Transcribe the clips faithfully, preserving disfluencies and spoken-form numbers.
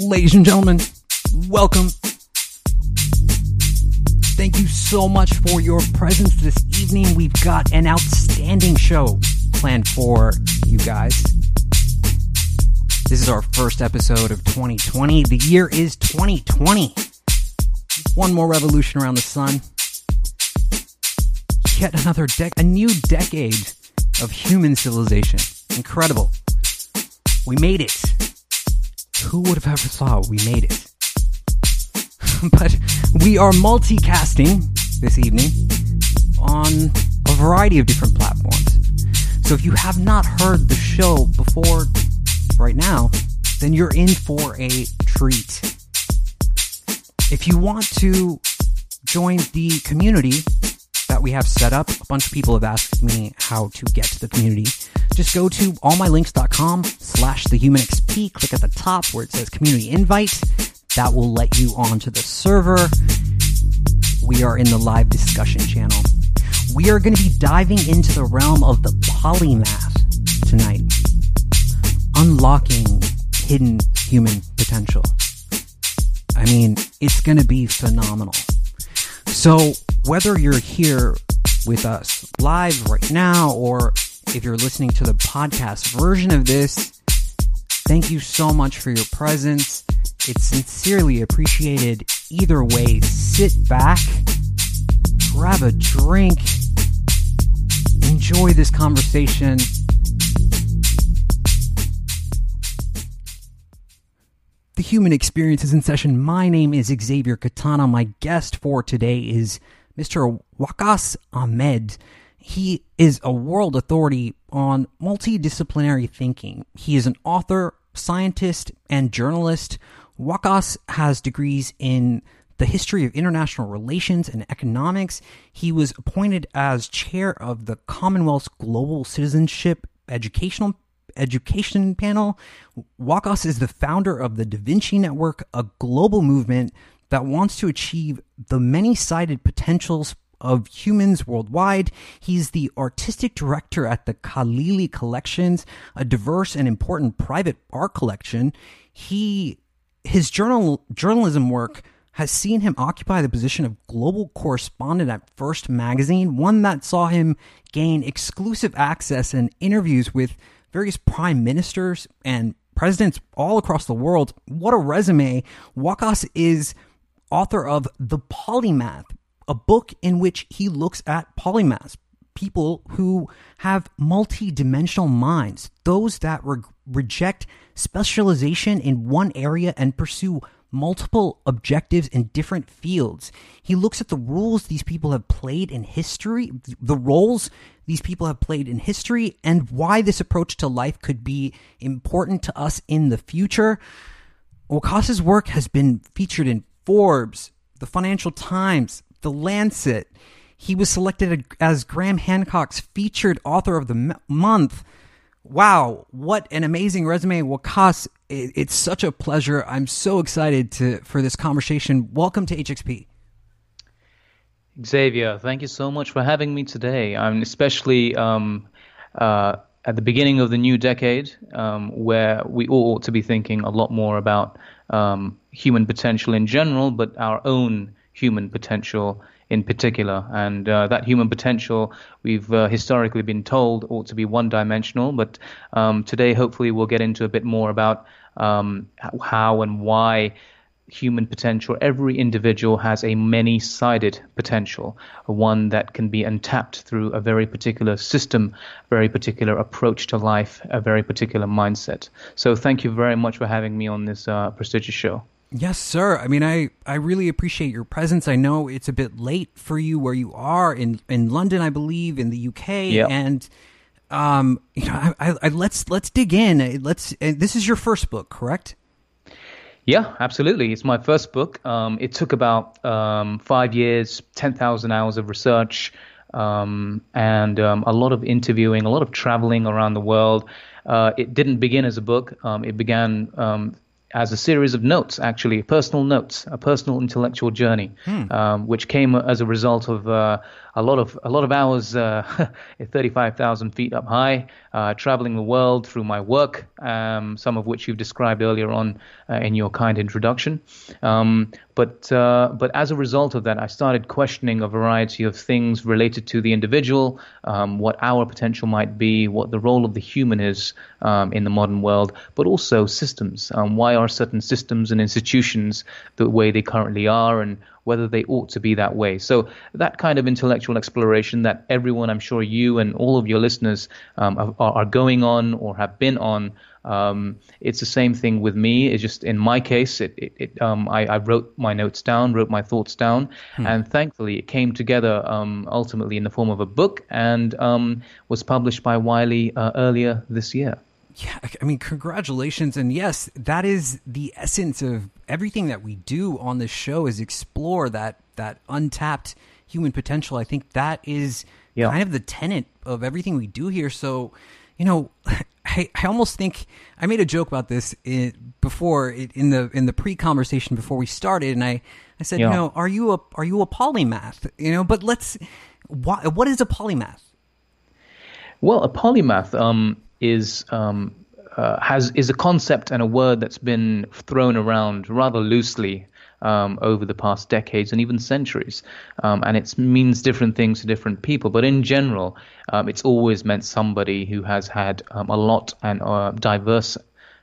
Ladies and gentlemen, welcome. Thank you so much for your presence this evening. We've got an outstanding show planned for you guys. This is our first episode of twenty twenty. The year is twenty twenty. One more revolution around the sun. Yet another dec- a new decade of human civilization. Incredible. We made it. Who would have ever thought we made it? But we are multicasting this evening on a variety of different platforms. So if you have not heard the show before right now, then you're in for a treat. If you want to join the community that we have set up, a bunch of people have asked me how to get to the community. Just go to all my links dot com slash the human X P, click at the top where it says community invite. That will let you onto the server. We are in the live discussion channel. We are going to be diving into the realm of the polymath tonight, unlocking hidden human potential. I mean, it's going to be phenomenal. So whether you're here with us live right now, or if you're listening to the podcast version of this, thank you so much for your presence. It's sincerely appreciated. Either way, sit back, grab a drink, enjoy this conversation. The Human Experience is in session. My name is Xavier Katana. My guest for today is Mister Waqas Ahmed. He is a world authority on multidisciplinary thinking. He is an author, scientist, and journalist. Waqas has degrees in the history of international relations and economics. He was appointed as chair of the Commonwealth's Global Citizenship Educational Education Panel. Waqas is the founder of the Da Vinci Network, a global movement that wants to achieve the many-sided potentials of humans worldwide. He's the artistic director at the Khalili Collections, a diverse and important private art collection. He, his journal journalism work has seen him occupy the position of global correspondent at FIRST Magazine, one that saw him gain exclusive access and interviews with various prime ministers and presidents all across the world. What a resume. Waqas is author of The Polymath, a book in which he looks at polymaths, people who have multidimensional minds, those that re- reject specialization in one area and pursue multiple objectives in different fields. He looks at the rules these people have played in history, the roles these people have played in history, and why this approach to life could be important to us in the future. Waqas's work has been featured in Forbes, the Financial Times, the Lancet. He was selected as Graham Hancock's featured author of the month. Wow, what an amazing resume, Waqas. It's such a pleasure. I'm so excited to for this conversation. Welcome to H X P. Xavier, thank you so much for having me today. I'm especially um, uh, at the beginning of the new decade, um, where we all ought to be thinking a lot more about um, human potential in general, but our own human potential in particular. And uh, that human potential, we've uh, historically been told, ought to be one-dimensional, but um, today hopefully we'll get into a bit more about um, how and why human potential, every individual has a many-sided potential, one that can be untapped through a very particular system, very particular approach to life, a very particular mindset. So thank you very much for having me on this uh, prestigious show. Yes, sir. I mean, I, I really appreciate your presence. I know it's a bit late for you where you are in, in London, I believe, in the U K. Yep. And um, you know, I, I, I, let's let's dig in. Let's. Uh, this is your first book, correct? Yeah, absolutely. It's my first book. Um, it took about um, five years, ten thousand hours of research, um, and um, a lot of interviewing, a lot of traveling around the world. Uh, it didn't begin as a book. Um, it began um, as a series of notes, actually, personal notes, a personal intellectual journey, hmm. um, which came as a result of uh, a lot of a lot of hours uh, at thirty-five thousand feet up high, uh, traveling the world through my work, um, some of which you've described earlier on uh, in your kind introduction. Um, but uh, but as a result of that, I started questioning a variety of things related to the individual, um, what our potential might be, what the role of the human is um, in the modern world, but also systems. Um, why are certain systems and institutions the way they currently are, and whether they ought to be that way? So that kind of intellectual exploration that everyone, I'm sure you and all of your listeners um, are, are going on or have been on, um, it's the same thing with me. It's just in my case, it, it, it, um, I, I wrote my notes down, wrote my thoughts down, hmm. and thankfully it came together um, ultimately in the form of a book, and um, was published by Wiley uh, earlier this year. Yeah, I mean, congratulations. And yes, that is the essence of everything that we do on this show, is explore that that untapped human potential. I think that is yeah. kind of the tenet of everything we do here. So, you know, I, I almost think I made a joke about this in, before in the in the pre-conversation before we started. And I, I said, yeah. you know, are you a are you a polymath? You know, but let's why, what is a polymath? Well, a polymath um is um, uh, has is a concept and a word that's been thrown around rather loosely um, over the past decades and even centuries, um, and it means different things to different people. But in general, um, it's always meant somebody who has had um, a lot and uh, diverse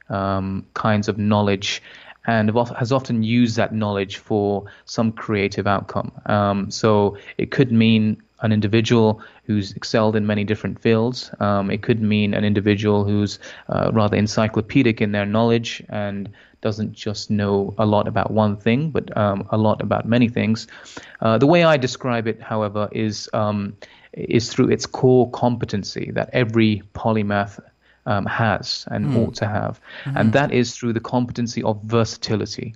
um, kinds of knowledge, and has often used that knowledge for some creative outcome. Um, so it could mean an individual who's excelled in many different fields. Um, it could mean an individual who's uh, rather encyclopedic in their knowledge and doesn't just know a lot about one thing, but um, a lot about many things. Uh, the way I describe it, however, is um, is through its core competency that every polymath Um, has and mm. ought to have. Mm-hmm. And that is through the competency of versatility,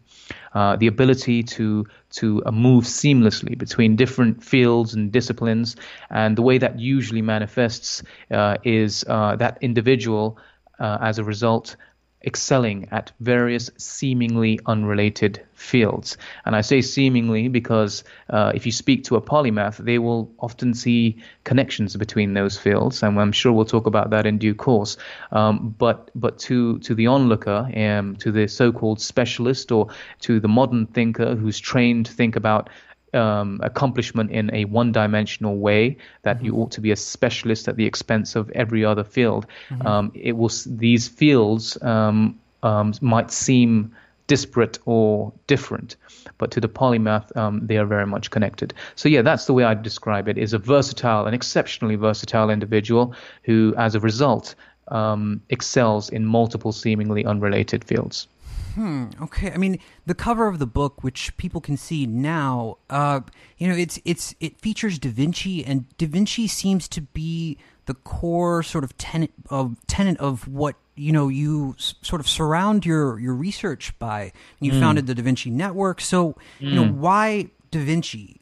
uh, the ability to to uh, move seamlessly between different fields and disciplines. And the way that usually manifests uh, is uh, that individual, uh, as a result, excelling at various seemingly unrelated fields. And I say seemingly because uh, if you speak to a polymath, they will often see connections between those fields, and I'm sure we'll talk about that in due course. Um, but but to to the onlooker, um, to the so-called specialist, or to the modern thinker who's trained to think about Um, accomplishment in a one-dimensional way, that mm-hmm. you ought to be a specialist at the expense of every other field. Mm-hmm. Um, it will these fields um, um, might seem disparate or different, but to the polymath, um, they are very much connected. So yeah, that's the way I describe it: is a versatile, an exceptionally versatile individual who, as a result, um, excels in multiple seemingly unrelated fields. Hmm. Okay. I mean, the cover of the book, which people can see now, uh, you know, it's it's it features Da Vinci, and Da Vinci seems to be the core sort of tenet of tenet of what you know you s- sort of surround your your research by. You mm. founded the Da Vinci Network, so you mm. know, why Da Vinci?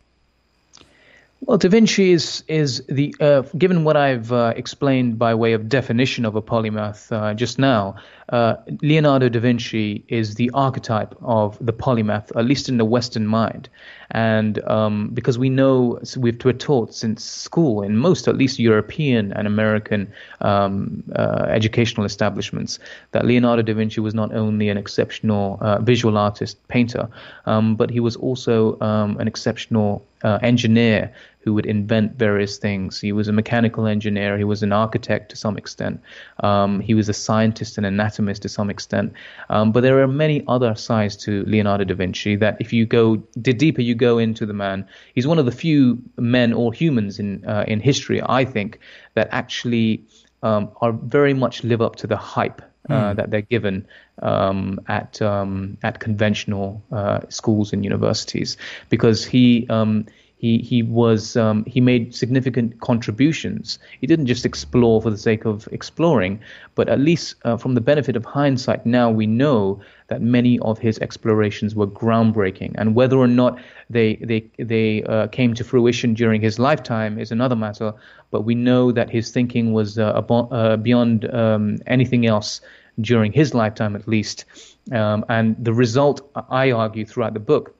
Well, Da Vinci is is the uh, given what I've uh, explained by way of definition of a polymath uh, just now. Uh, Leonardo da Vinci is the archetype of the polymath, at least in the Western mind, and um, because we know we've we're taught since school in most, at least European and American um, uh, educational establishments, that Leonardo da Vinci was not only an exceptional uh, visual artist, painter, um, but he was also um, an exceptional Uh, engineer who would invent various things. He was a mechanical engineer. He was an architect to some extent. Um, he was a scientist and anatomist to some extent. Um, but there are many other sides to Leonardo da Vinci that, if you go the deeper you go into the man, he's one of the few men or humans in uh, in history, I think, that actually um, are very much live up to the hype uh, mm. that they're given um, at um, at conventional uh, schools and universities, because he um, he he was um, he made significant contributions. He didn't just explore for the sake of exploring, but at least uh, from the benefit of hindsight, now we know that many of his explorations were groundbreaking, and whether or not they they they uh, came to fruition during his lifetime is another matter. But we know that his thinking was uh, abo- uh, beyond um, anything else during his lifetime, at least. Um, and the result, I argue, throughout the book,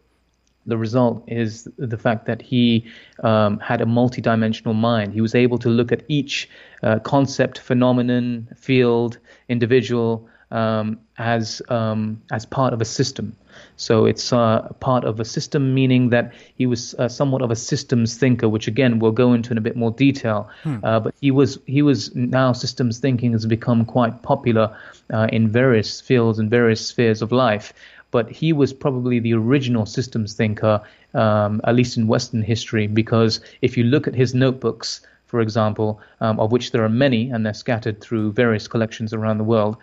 the result is the fact that he um, had a multidimensional mind. He was able to look at each uh, concept, phenomenon, field, individual, Um, as um, as part of a system. So it's uh, part of a system, meaning that he was uh, somewhat of a systems thinker, which again we'll go into in a bit more detail. Hmm. Uh, but he was he was now systems thinking has become quite popular uh, in various fields and various spheres of life. But he was probably the original systems thinker, um, at least in Western history, because if you look at his notebooks, for example, um, of which there are many and they're scattered through various collections around the world.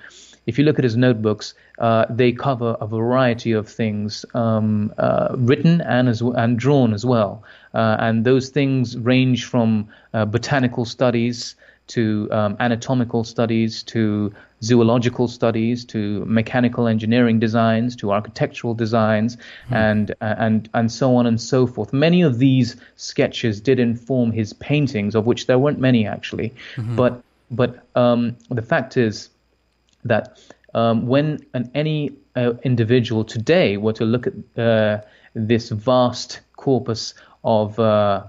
If you look at his notebooks, uh, they cover a variety of things, um, uh, written and as w- and drawn as well. Uh, and those things range from uh, botanical studies to um, anatomical studies to zoological studies to mechanical engineering designs to architectural designs mm. and and and so on and so forth. Many of these sketches did inform his paintings, of which there weren't many actually. Mm-hmm. But but um, the fact is that um, when an, any uh, individual today were to look at uh, this vast corpus of uh,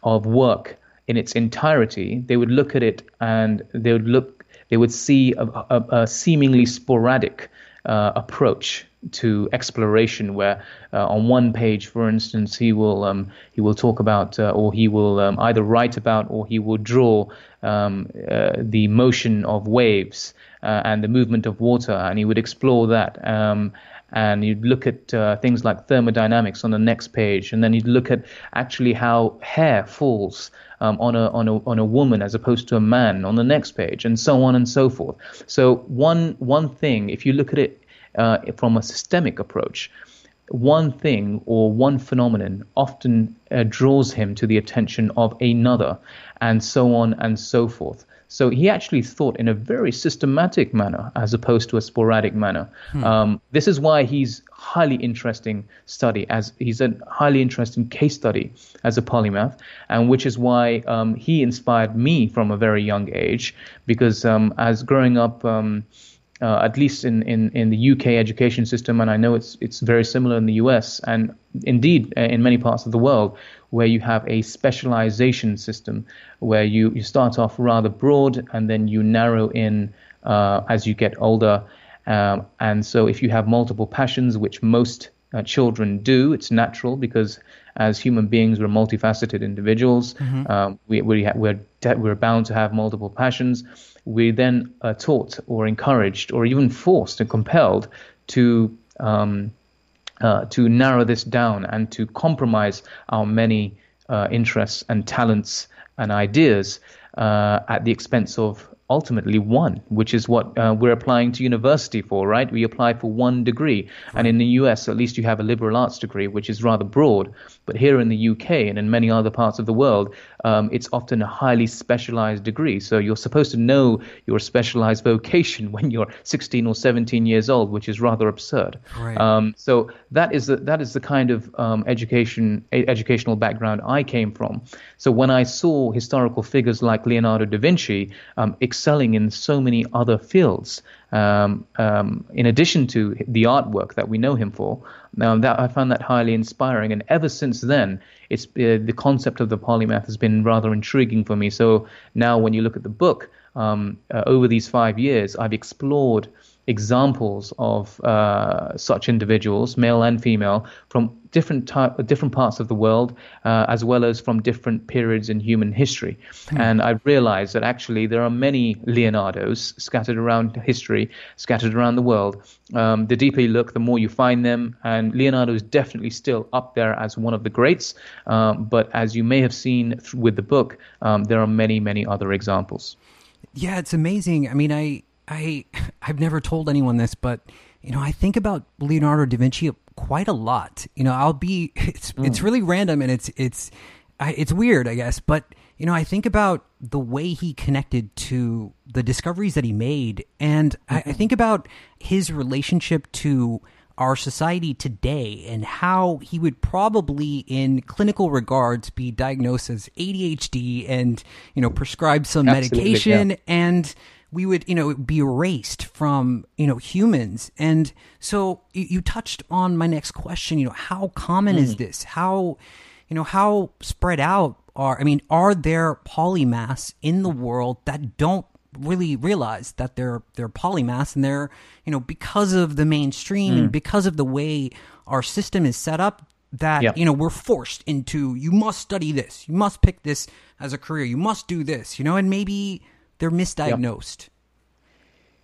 of work in its entirety, they would look at it and they would look, they would see a, a, a seemingly sporadic uh, approach to exploration, where uh, on one page, for instance, he will um, he will talk about uh, or he will um, either write about or he will draw um, uh, the motion of waves uh, and the movement of water, and he would explore that. Um, and you'd look at uh, things like thermodynamics on the next page, and then you'd look at actually how hair falls um, on a on a on a woman as opposed to a man on the next page, and so on and so forth. So one one thing, if you look at it Uh, from a systemic approach, one thing or one phenomenon often uh, draws him to the attention of another, and so on and so forth. So he actually thought in a very systematic manner as opposed to a sporadic manner. Hmm. Um, this is why he's highly interesting study as he's a highly interesting case study as a polymath, and which is why um, he inspired me from a very young age, because um, as growing up, um, Uh, at least in, in, in the U K education system, and I know it's it's very similar in the U S and indeed uh, in many parts of the world, where you have a specialization system where you, you start off rather broad and then you narrow in uh, as you get older. Um, and so if you have multiple passions, which most uh, children do, it's natural, because as human beings, we're multifaceted individuals. Mm-hmm. Um, we, we ha- we're, de- we're bound to have multiple passions. We then are taught or encouraged or even forced and compelled to um, uh, to narrow this down and to compromise our many uh, interests and talents and ideas uh, at the expense of ultimately one, which is what uh, we're applying to university for, right? We apply for one degree. And in the U S, at least you have a liberal arts degree, which is rather broad. But here in the U K and in many other parts of the world, um, it's often a highly specialized degree. So you're supposed to know your specialized vocation when you're sixteen or seventeen years old, which is rather absurd. Right. Um, so that is the, that is the kind of um, education a- educational background I came from. So when I saw historical figures like Leonardo da Vinci um, excelling in so many other fields, Um, um, in addition to the artwork that we know him for, um, that I found that highly inspiring. And ever since then, it's uh, the concept of the polymath has been rather intriguing for me. So now when you look at the book, um, uh, over these five years, I've explored examples of uh, such individuals, male and female, from different type, different parts of the world, uh, as well as from different periods in human history. Hmm. And I realized that actually there are many Leonardos scattered around history, scattered around the world. Um, the deeper you look, the more you find them. And Leonardo is definitely still up there as one of the greats. Um, but as you may have seen with the book, um, there are many, many other examples. Yeah, it's amazing. I mean, I I, I've never told anyone this, but, you know, I think about Leonardo da Vinci quite a lot. You know, I'll be, it's, mm. it's really random and it's, it's, I, it's weird, I guess. But, you know, I think about the way he connected to the discoveries that he made. And mm-hmm. I, I think about his relationship to our society today and how he would probably in clinical regards be diagnosed as A D H D and, you know, prescribed some Absolutely, medication yeah. and we would, you know, be erased from, you know, humans. And so you, you touched on my next question, you know, how common mm. is this? How, you know, how spread out are, I mean, are there polymaths in the world that don't really realize that they're they're polymaths, and they're, you know, because of the mainstream mm. and because of the way our system is set up, that yep. you know, we're forced into, you must study this, you must pick this as a career, you must do this, you know, and maybe they're misdiagnosed.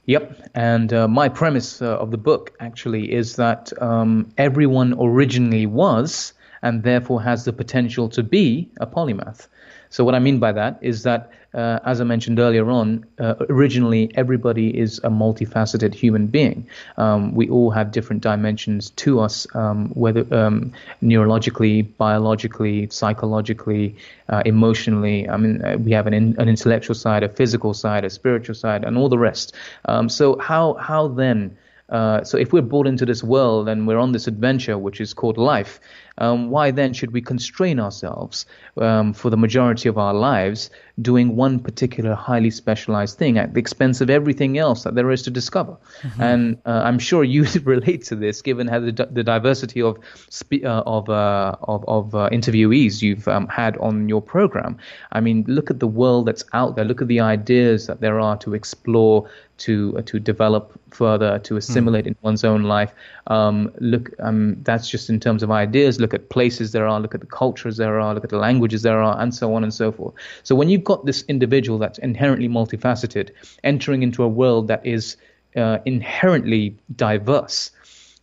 Yep, yep. And uh, my premise uh, of the book actually is that um, everyone originally was and therefore has the potential to be a polymath. So what I mean by that is that, uh, as I mentioned earlier on, uh, originally everybody is a multifaceted human being. Um, we all have different dimensions to us, um, whether um, neurologically, biologically, psychologically, uh, emotionally. I mean, uh, we have an, in, an intellectual side, a physical side, a spiritual side, and all the rest. Um, so how how then? Uh, so if we're brought into this world and we're on this adventure, which is called life, um, why then should we constrain ourselves um, for the majority of our lives doing one particular highly specialized thing at the expense of everything else that there is to discover? Mm-hmm. And uh, I'm sure you relate to this, given how the, the diversity of spe- uh, of, uh, of of uh, interviewees you've um, had on your program. I mean, look at the world that's out there. Look at the ideas that there are to explore, to uh, to develop further, to assimilate mm. in one's own life. Um, look, um, that's just in terms of ideas. Look at places there are, look at the cultures there are, look at the languages there are, and so on and so forth. So when you've got this individual that's inherently multifaceted entering into a world that is uh, inherently diverse,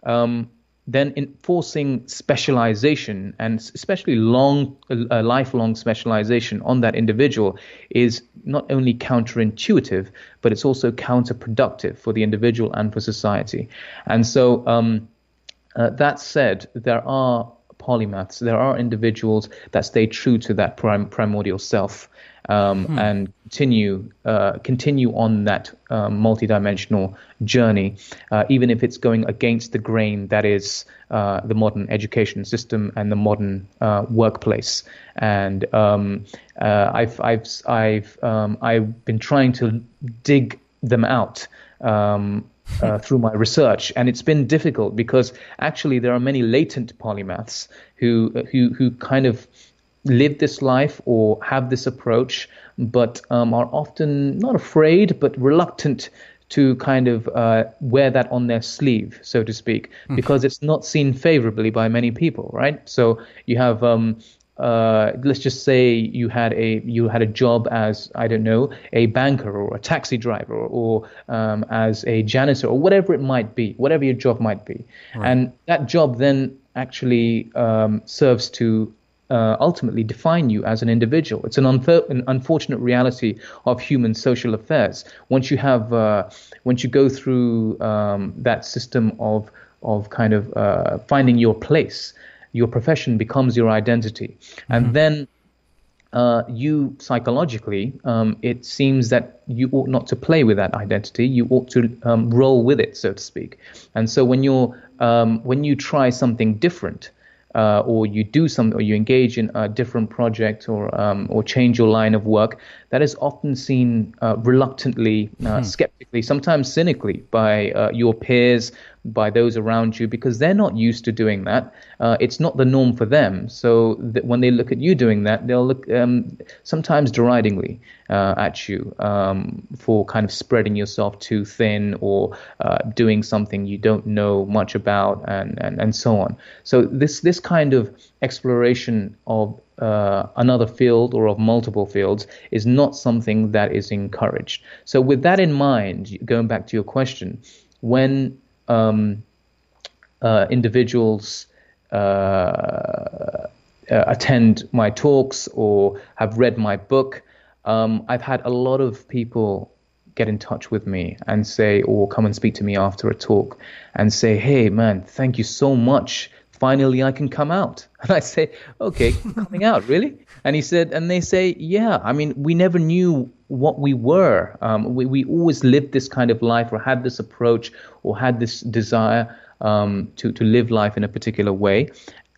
um, then enforcing specialization, and especially long, uh, lifelong specialization on that individual, is not only counterintuitive, but it's also counterproductive for the individual and for society. And so um, uh, that said, there are polymaths, there are individuals that stay true to that prim- primordial self um, hmm. and continue uh, continue on that um, multidimensional journey, uh, even if it's going against the grain that is uh, the modern education system and the modern uh, workplace. And um, uh, I've I've I've um, I've been trying to dig them out Um, Uh, through my research, and it's been difficult because actually there are many latent polymaths who who who kind of live this life or have this approach, but um, are often not afraid but reluctant to kind of uh, wear that on their sleeve, so to speak, because it's not seen favorably by many people, right? So you have. Um, Uh, let's just say you had a you had a job as, I don't know, a banker or a taxi driver or um, as a janitor or whatever it might be, whatever your job might be. Right. And that job then actually um, serves to uh, ultimately define you as an individual. It's an, unfor- an unfortunate reality of human social affairs. Once you have uh, once you go through um, that system of of kind of uh, finding your place, your profession becomes your identity. And mm-hmm. then uh, you psychologically, um, it seems that you ought not to play with that identity. You ought to um, roll with it, so to speak. And so when you're um, when you try something different, Uh, or you do some, or you engage in a different project, or um, or change your line of work, that is often seen uh, reluctantly, uh, hmm. skeptically, sometimes cynically by uh, your peers, by those around you, because they're not used to doing that. Uh, it's not the norm for them. So that when they look at you doing that, they'll look um, sometimes deridingly uh, at you um, for kind of spreading yourself too thin, or uh, doing something you don't know much about, and and, and so on. So this this kind of exploration of uh, another field or of multiple fields is not something that is encouraged. So with that in mind, going back to your question, when um, uh, individuals uh, uh, attend my talks or have read my book, um, I've had a lot of people get in touch with me and say, or come and speak to me after a talk and say, hey, man, thank you so much. Finally, I can come out. And I say, okay, coming out, really? And he said, and they say, yeah, I mean, we never knew what we were. Um, we, we always lived this kind of life or had this approach or had this desire um, to, to live life in a particular way.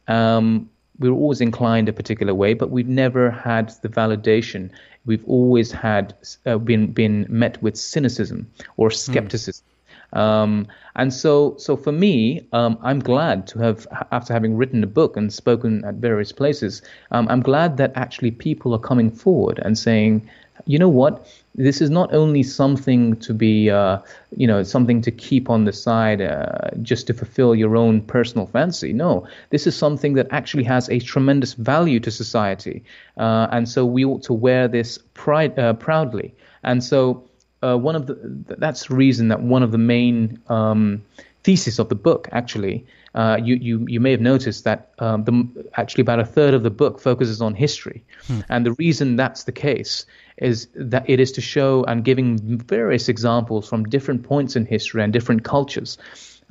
Um, we were always inclined a particular way, but we've never had the validation. We've always had uh, been been met with cynicism or skepticism. Mm. Um, and so, so for me, um, I'm glad to have, after having written a book and spoken at various places, um, I'm glad that actually people are coming forward and saying, you know what, this is not only something to be, uh, you know, something to keep on the side uh, just to fulfill your own personal fancy. No, this is something that actually has a tremendous value to society. Uh, and so we ought to wear this pride, uh, proudly. And so, Uh, one of the that's the reason that one of the main um, thesis of the book actually uh, you you you may have noticed that um, the actually about a third of the book focuses on history, hmm. and the reason that's the case is that it is to show and giving various examples from different points in history and different cultures,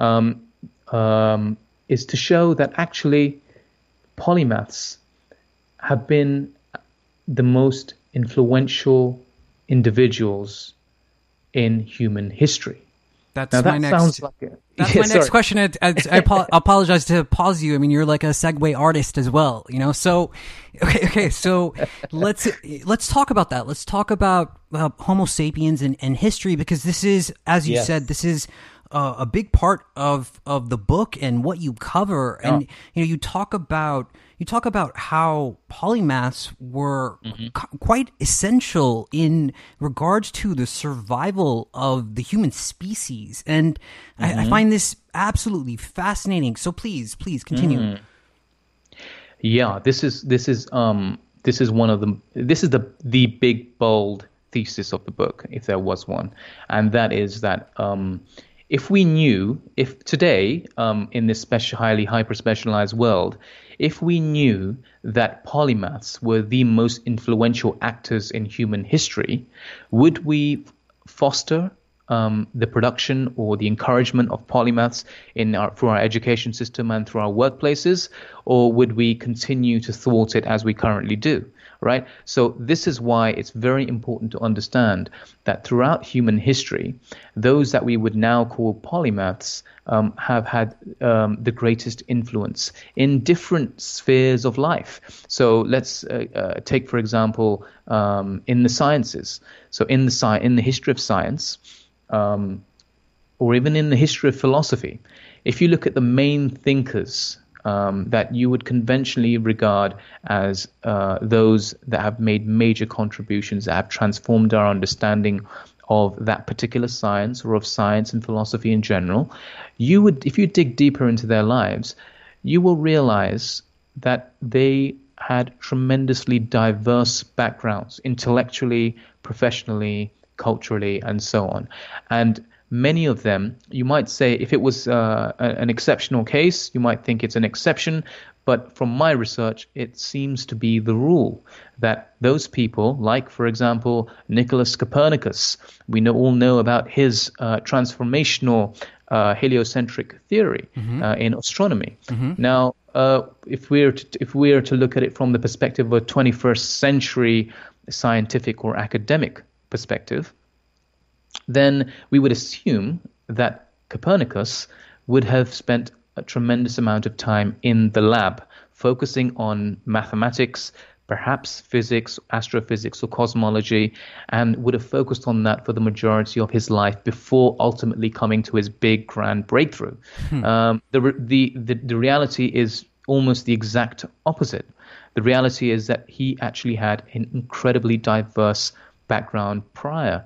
um, um, is to show that actually polymaths have been the most influential individuals in human history. That's now, that my next, sounds like a, that's yeah, my sorry. next question. I, I, I apologize to pause you. I mean, you're like a segue artist as well, you know? So, okay. Okay. So let's, let's talk about that. Let's talk about uh, Homo sapiens and, and history, because this is, as you yes. said, this is uh, a big part of, of the book and what you cover. Yeah. And, you know, you talk about, you talk about how polymaths were mm-hmm. co- quite essential in regards to the survival of the human species. And mm-hmm. I, I find this absolutely fascinating. So please, please continue. Mm. Yeah, this is, this is, um, this is one of the, this is the, the big, bold thesis of the book, if there was one. And that is that, um, if we knew, if today, um, in this special, highly hyper-specialized world, if we knew that polymaths were the most influential actors in human history, would we foster um, the production or the encouragement of polymaths in our, through our education system and through our workplaces, or would we continue to thwart it as we currently do? Right. So this is why it's very important to understand that throughout human history, those that we would now call polymaths um, have had um, the greatest influence in different spheres of life. So let's uh, uh, take, for example, um, in the sciences. So in the sci- in the history of science, um, or even in the history of philosophy, if you look at the main thinkers Um, that you would conventionally regard as uh, those that have made major contributions, that have transformed our understanding of that particular science or of science and philosophy in general, you would, if you dig deeper into their lives, you will realize that they had tremendously diverse backgrounds, intellectually, professionally, culturally, and so on. And many of them, you might say, if it was uh, an exceptional case, you might think it's an exception. But from my research, it seems to be the rule that those people, like, for example, Nicolaus Copernicus, we know, all know about his uh, transformational uh, heliocentric theory mm-hmm. uh, in astronomy. Mm-hmm. Now, uh, if we're to, if we're to look at it from the perspective of a twenty-first century scientific or academic perspective, then we would assume that Copernicus would have spent a tremendous amount of time in the lab, focusing on mathematics, perhaps physics, astrophysics, or cosmology, and would have focused on that for the majority of his life before ultimately coming to his big grand breakthrough. Hmm. Um, the, the, the, the reality is almost the exact opposite. The reality is that he actually had an incredibly diverse background prior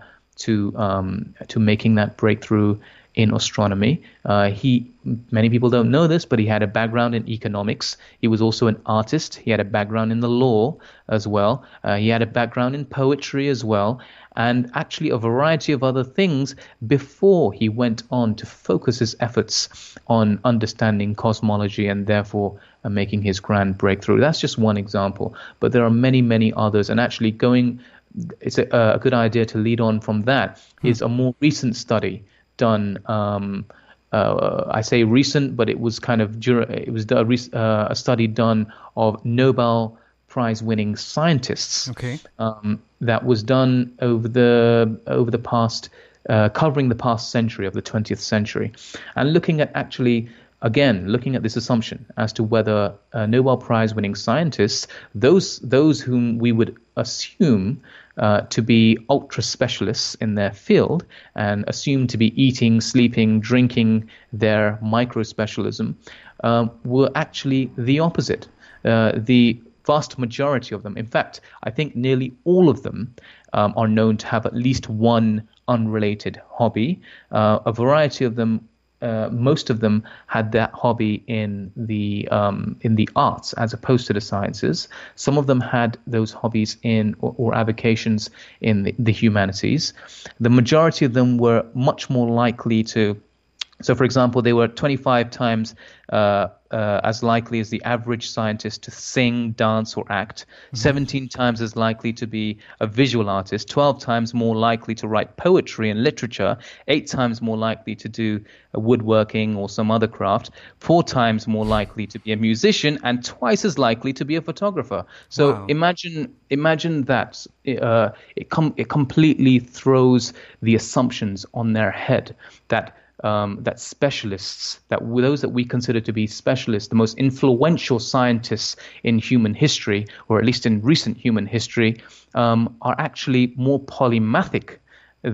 to um, to making that breakthrough in astronomy. Uh, he, many people don't know this, but he had a background in economics. He was also an artist. He had a background in the law as well. Uh, he had a background in poetry as well, and actually a variety of other things before he went on to focus his efforts on understanding cosmology and therefore uh, making his grand breakthrough. That's just one example, but there are many, many others. And actually going it's a, a good idea to lead on from that hmm. is a more recent study done. Um, uh, I say recent, but it was kind of dur- it was a, rec- uh, a study done of Nobel Prize winning scientists. Okay. Um, that was done over the over the past. Uh, covering the past century of the twentieth century, and looking at actually, again, looking at this assumption as to whether uh, Nobel Prize winning scientists, those those whom we would assume uh, to be ultra specialists in their field and assumed to be eating, sleeping, drinking their micro specialism, um, were actually the opposite. Uh, the vast majority of them, in fact, I think nearly all of them um, are known to have at least one unrelated hobby. Uh, a variety of them, uh, most of them had that hobby in the um, in the arts as opposed to the sciences. Some of them had those hobbies in or, or avocations in the, the humanities. The majority of them were much more likely to. So, for example, they were twenty-five times uh, uh, as likely as the average scientist to sing, dance, or act, mm-hmm. seventeen times as likely to be a visual artist, twelve times more likely to write poetry and literature, eight times more likely to do woodworking or some other craft, four times more likely to be a musician, and twice as likely to be a photographer. So wow. imagine imagine that. Uh, it, com- it completely throws the assumptions on their head that Um, that specialists, that those that we consider to be specialists, the most influential scientists in human history, or at least in recent human history, um, are actually more polymathic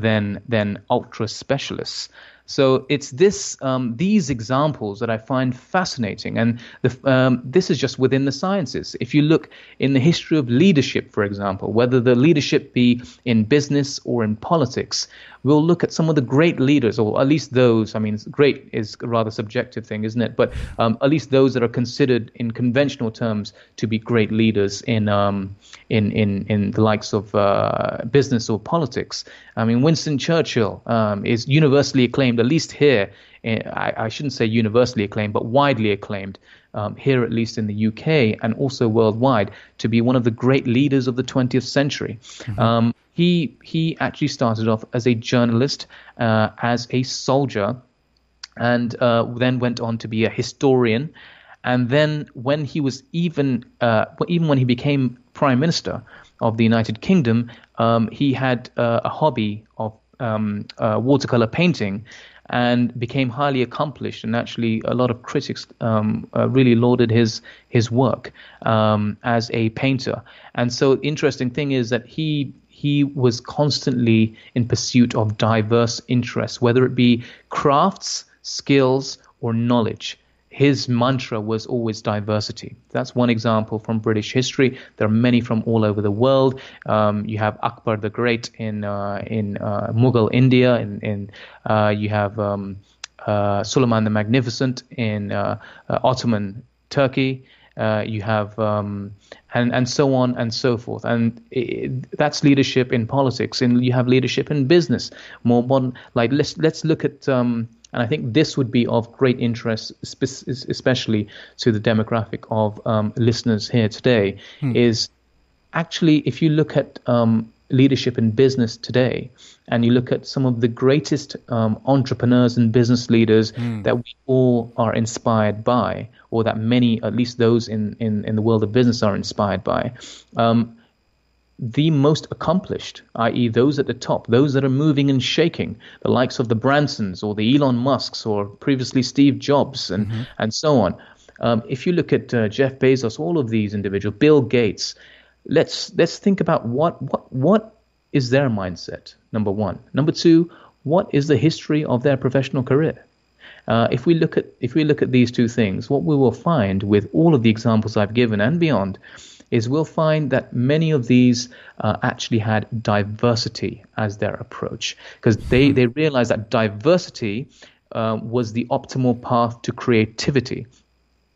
than than ultra specialists. So it's this um, these examples that I find fascinating, and the, um, this is just within the sciences. If you look in the history of leadership, for example, whether the leadership be in business or in politics, we'll look at some of the great leaders, or at least those, I mean, great is a rather subjective thing, isn't it? But um, at least those that are considered in conventional terms to be great leaders in um, in, in, in the likes of uh, business or politics. I mean, Winston Churchill um, is universally acclaimed, at least here, I, I shouldn't say universally acclaimed, but widely acclaimed, um, here at least in the U K and also worldwide, to be one of the great leaders of the twentieth century. Mm-hmm. Um, he he actually started off as a journalist, uh, as a soldier, and uh, then went on to be a historian. And then when he was even, uh, even when he became Prime Minister of the United Kingdom, um, he had uh, a hobby of um, uh, watercolor painting, and became highly accomplished, and actually a lot of critics um, uh, really lauded his his work um, as a painter. And so the interesting thing is that he he was constantly in pursuit of diverse interests, whether it be crafts, skills, or knowledge. His mantra was always diversity. That's one example from British history. There are many from all over the world. Um, you have Akbar the Great in uh, in uh, Mughal India. In, in uh, you have um, uh, Suleiman the Magnificent in uh, uh, Ottoman Turkey. Uh, you have um, and and so on and so forth. And it, that's leadership in politics. And you have leadership in business. More modern, like let's let's look at. Um, And I think this would be of great interest, spe- especially to the demographic of um, listeners here today, hmm. is actually if you look at um, leadership in business today and you look at some of the greatest um, entrepreneurs and business leaders hmm. that we all are inspired by, or that many, at least those in, in, in the world of business are inspired by, um, the most accomplished, that is those at the top, those that are moving and shaking, the likes of the Bransons or the Elon Musks or previously Steve Jobs and, mm-hmm. and so on. Um, if you look at uh, Jeff Bezos, all of these individuals, Bill Gates, let's let's think about what what what is their mindset, number one. Number two, what is the history of their professional career? Uh, if we look at if we look at these two things, what we will find with all of the examples I've given and beyond is we'll find that many of these uh, actually had diversity as their approach, because they, they realized that diversity uh, was the optimal path to creativity.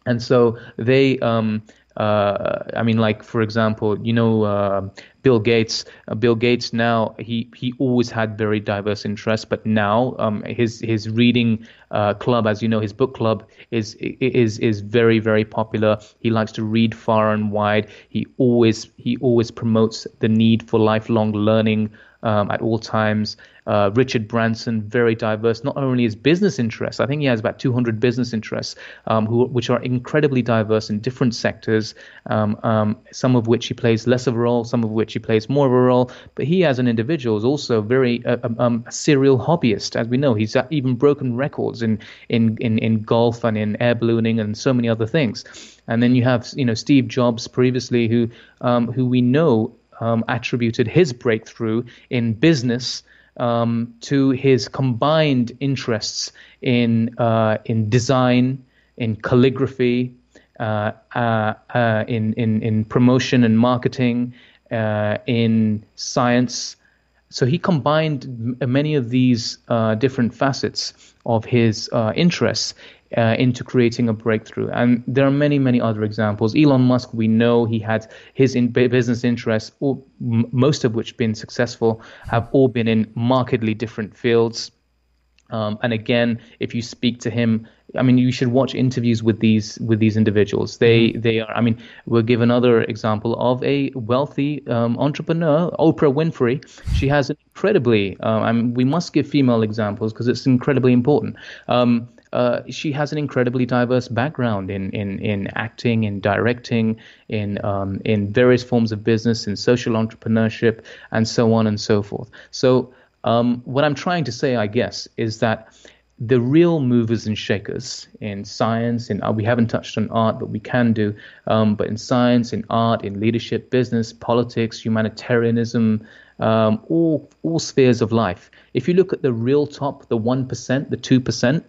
And so they um, Uh, I mean, like, for example, you know, uh, Bill Gates. Uh, Bill Gates now, he, he always had very diverse interests, but now um, his his reading uh, club, as you know, his book club is is is very, very popular. He likes to read far and wide. He always he always promotes the need for lifelong learning um, at all times. Uh, Richard Branson, very diverse. Not only his business interests, I think he has about two hundred business interests, um, who, which are incredibly diverse in different sectors. Um, um, some of which he plays less of a role, some of which he plays more of a role. But he, as an individual, is also very uh, um, a serial hobbyist. As we know, he's even broken records in in in in golf and in air ballooning and so many other things. And then you have, you know, Steve Jobs previously, who um, who we know um, attributed his breakthrough in business Um, to his combined interests in uh, in design, in calligraphy, uh, uh, uh, in in in promotion and marketing, uh, in science. So he combined m- many of these uh, different facets of his uh, interests Uh, into creating a breakthrough. And there are many, many other examples. Elon Musk, we know he had his in business interests, all, m- most of which been successful, have all been in markedly different fields. Um, and again, if you speak to him, I mean, you should watch interviews with these with these individuals. They they are. I mean, we'll give another example of a wealthy um, entrepreneur, Oprah Winfrey. She has an incredibly. Uh, I mean, we must give female examples because it's incredibly important. Um, Uh, she has an incredibly diverse background in in, in acting, in directing, in um, in various forms of business, in social entrepreneurship, and so on and so forth. So um, what I'm trying to say, I guess, is that the real movers and shakers in science, in uh, we haven't touched on art, but we can do, um, but in science, in art, in leadership, business, politics, humanitarianism, Um, all all spheres of life. If you look at the real top, the one percent, the two percent,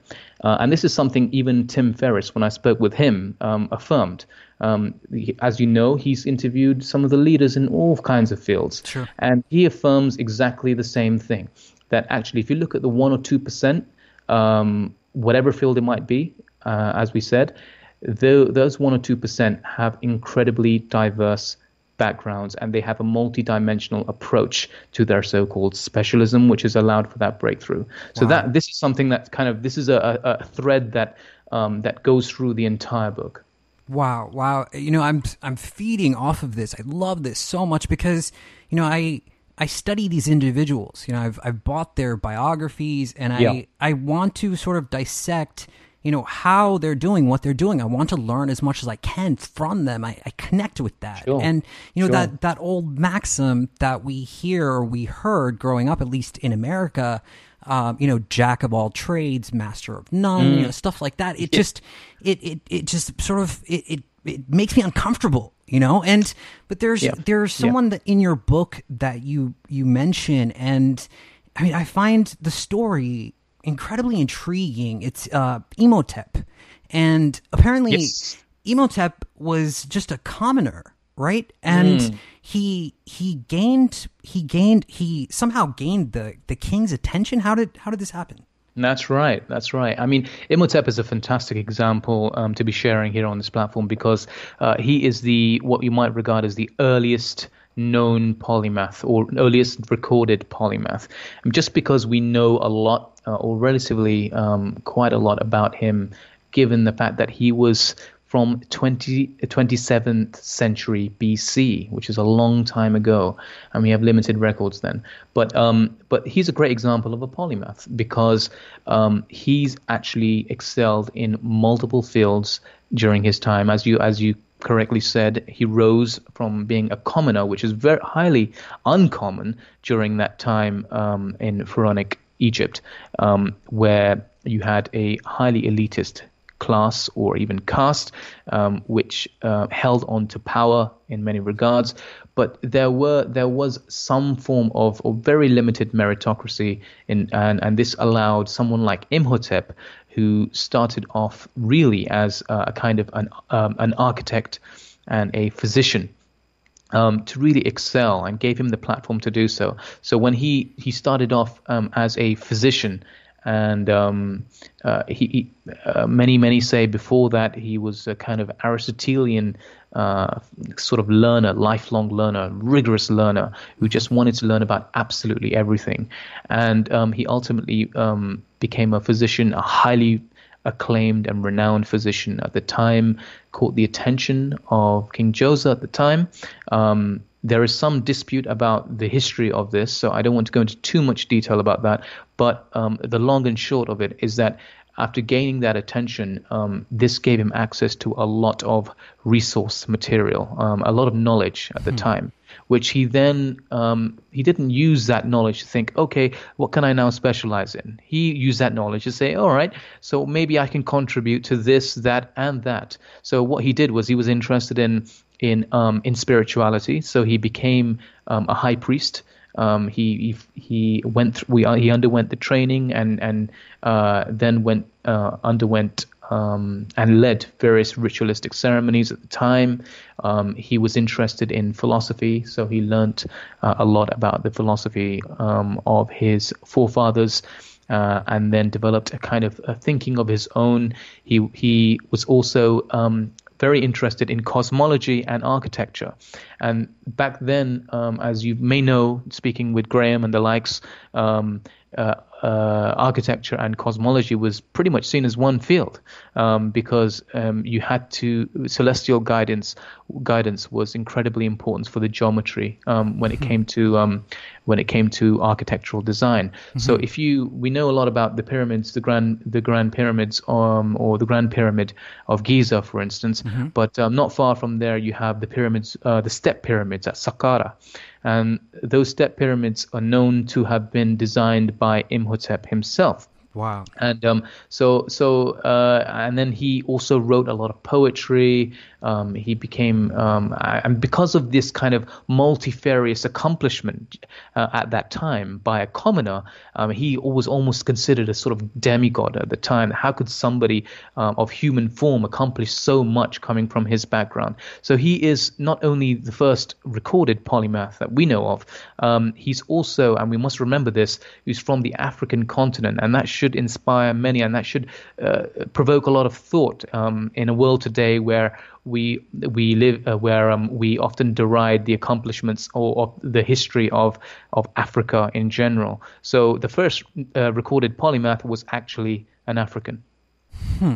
uh, and this is something even Tim Ferriss, when I spoke with him, um, affirmed. Um, he, as you know, he's interviewed some of the leaders in all kinds of fields. Sure. And he affirms exactly the same thing, that actually if you look at the one or two percent, um, whatever field it might be, uh, as we said, the, those one or two percent have incredibly diverse backgrounds, and they have a multidimensional approach to their so-called specialism, which is allowed for that breakthrough. So wow. that this is something that kind of this is a, a thread that um, that goes through the entire book. Wow, wow! You know, I'm I'm feeding off of this. I love this so much because you know I I study these individuals. You know, I've I've bought their biographies, and I yeah. I want to sort of dissect, you know, how they're doing, what they're doing. I want to learn as much as I can from them. I, I connect with that. Sure. And, you know, sure. that, that old maxim that we hear or we heard growing up, at least in America, um, you know, jack of all trades, master of none, mm. you know, stuff like that. It yeah. just, it, it, it just sort of, it, it, it makes me uncomfortable, you know? And, but there's, yeah. there's someone yeah. that in your book that you, you mention. And I mean, I find the story incredibly intriguing. It's uh, Imhotep, and apparently yes. Imhotep was just a commoner, right? And mm. he he gained he gained he somehow gained the, the king's attention. How did how did this happen? That's right. That's right. I mean, Imhotep is a fantastic example um, to be sharing here on this platform because uh, he is the what you might regard as the earliest known polymath or earliest recorded polymath. Just because we know a lot uh, or relatively um, quite a lot about him, given the fact that he was from twenty, twenty-seventh century B C, which is a long time ago, and we have limited records then. But um, but he's a great example of a polymath because um, he's actually excelled in multiple fields during his time. As you as you correctly said, he rose from being a commoner, which is very highly uncommon during that time um, in pharaonic Egypt, um, where you had a highly elitist class or even caste, um, which uh, held on to power in many regards. But there were there was some form of or very limited meritocracy, in, and and this allowed someone like Imhotep, who started off really as a kind of an um, an architect and a physician, um, to really excel, and gave him the platform to do so. So when he, he started off um, as a physician And um, uh, he, he uh, many, many say before that he was a kind of Aristotelian uh, sort of learner, lifelong learner, rigorous learner who just wanted to learn about absolutely everything. And um, he ultimately um, became a physician, a highly acclaimed and renowned physician at the time, caught the attention of King Joseph at the time. Um, there is some dispute about the history of this, so I don't want to go into too much detail about that. But um, the long and short of it is that after gaining that attention, um, this gave him access to a lot of resource material, um, a lot of knowledge at the hmm. time, which he then, um, he didn't use that knowledge to think, okay, what can I now specialize in? He used that knowledge to say, all right, so maybe I can contribute to this, that, and that. So what he did was he was interested in in um, in spirituality, so he became um, a high priest. Um, he he, he went th- we uh, he underwent the training and and uh, then went uh, underwent. Um, and led various ritualistic ceremonies at the time. Um, he was interested in philosophy, so he learnt uh, a lot about the philosophy um, of his forefathers, uh, and then developed a kind of a thinking of his own. He he was also um, very interested in cosmology and architecture. And back then, um, as you may know, speaking with Graham and the likes, um, uh, Uh, architecture and cosmology was pretty much seen as one field, um, because um, you had to celestial guidance guidance was incredibly important for the geometry um, when it mm-hmm. came to um, when it came to architectural design. Mm-hmm. So if you we know a lot about the pyramids, the grand the grand pyramids um, or the Grand Pyramid of Giza, for instance. Mm-hmm. But um, not far from there, you have the pyramids, uh, the step pyramids at Saqqara. And those step pyramids are known to have been designed by Imhotep himself. Wow! And um, so so uh, and then he also wrote a lot of poetry. Um, he became um, and because of this kind of multifarious accomplishment uh, at that time by a commoner, um, he was almost considered a sort of demigod at the time. How could somebody um, of human form accomplish so much coming from his background? So he is not only the first recorded polymath that we know of. Um, he's also, and we must remember this, he's from the African continent, and that should inspire many, and that should uh, provoke a lot of thought um, in a world today where we we live uh, where um, we often deride the accomplishments or, or the history of of Africa in general. So the first uh, recorded polymath was actually an African. Hmm.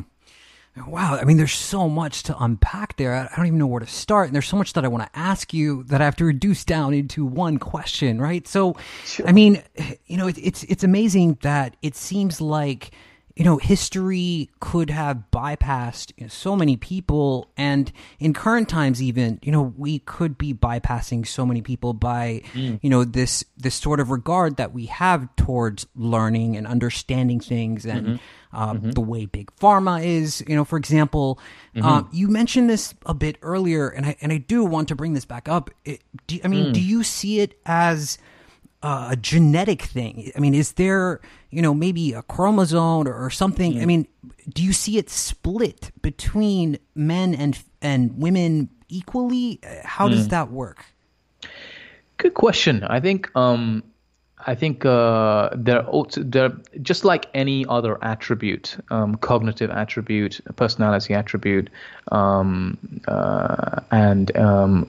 Wow. I mean, there's so much to unpack there. I don't even know where to start. And there's so much that I want to ask you that I have to reduce down into one question, right? So, sure. I mean, you know, it, it's it's amazing that it seems like, you know, history could have bypassed, you know, so many people. And in current times even, you know, we could be bypassing so many people by, mm. you know, this this sort of regard that we have towards learning and understanding things and mm-hmm. Uh, mm-hmm. the way big pharma is, you know, for example. Mm-hmm. Uh, you mentioned this a bit earlier, and I and I do want to bring this back up. It, do, I mean, mm. do you see it as Uh, a genetic thing? I mean, is there, you know, maybe a chromosome or, or something? Mm. I mean, do you see it split between men and and women equally? How mm. does that work? Good question. I think um, I think uh, there there just like any other attribute, um, cognitive attribute, personality attribute, um, uh, and um,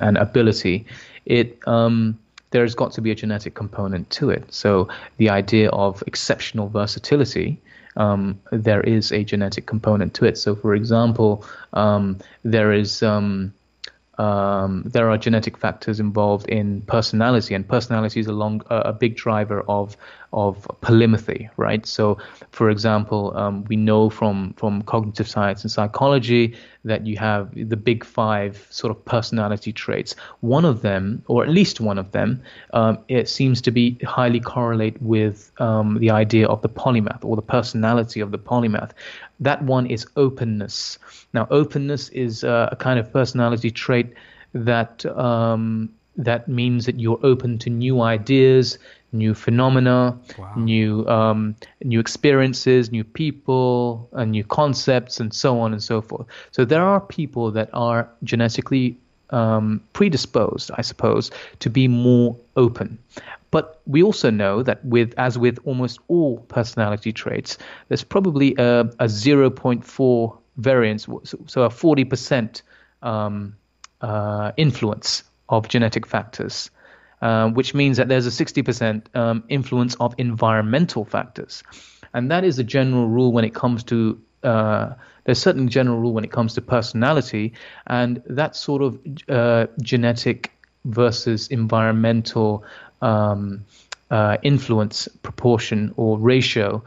an ability. It um, there's got to be a genetic component to it. So the idea of exceptional versatility, um, there is a genetic component to it. So for example, um, there is um, um, there are genetic factors involved in personality, and personality is a, long, uh, a big driver of of polymathy, right? So for example, um, we know from, from cognitive science and psychology that you have the big five sort of personality traits. One of them, or at least one of them, um, it seems to be highly correlate with um, the idea of the polymath or the personality of the polymath. That one is openness. Now, openness is uh, a kind of personality trait that um, that means that you're open to new ideas, new phenomena, wow. new um, new experiences, new people, and new concepts, and so on and so forth. So there are people that are genetically um, predisposed, I suppose, to be more open. But we also know that with, as with almost all personality traits, there's probably a, a zero point four variance, so, so a forty percent um, uh, influence of genetic factors, uh, which means that there's a sixty percent um, influence of environmental factors. And that is the general rule when it comes to uh, there's certain general rule when it comes to personality, and that sort of uh, genetic versus environmental um, uh, influence proportion or ratio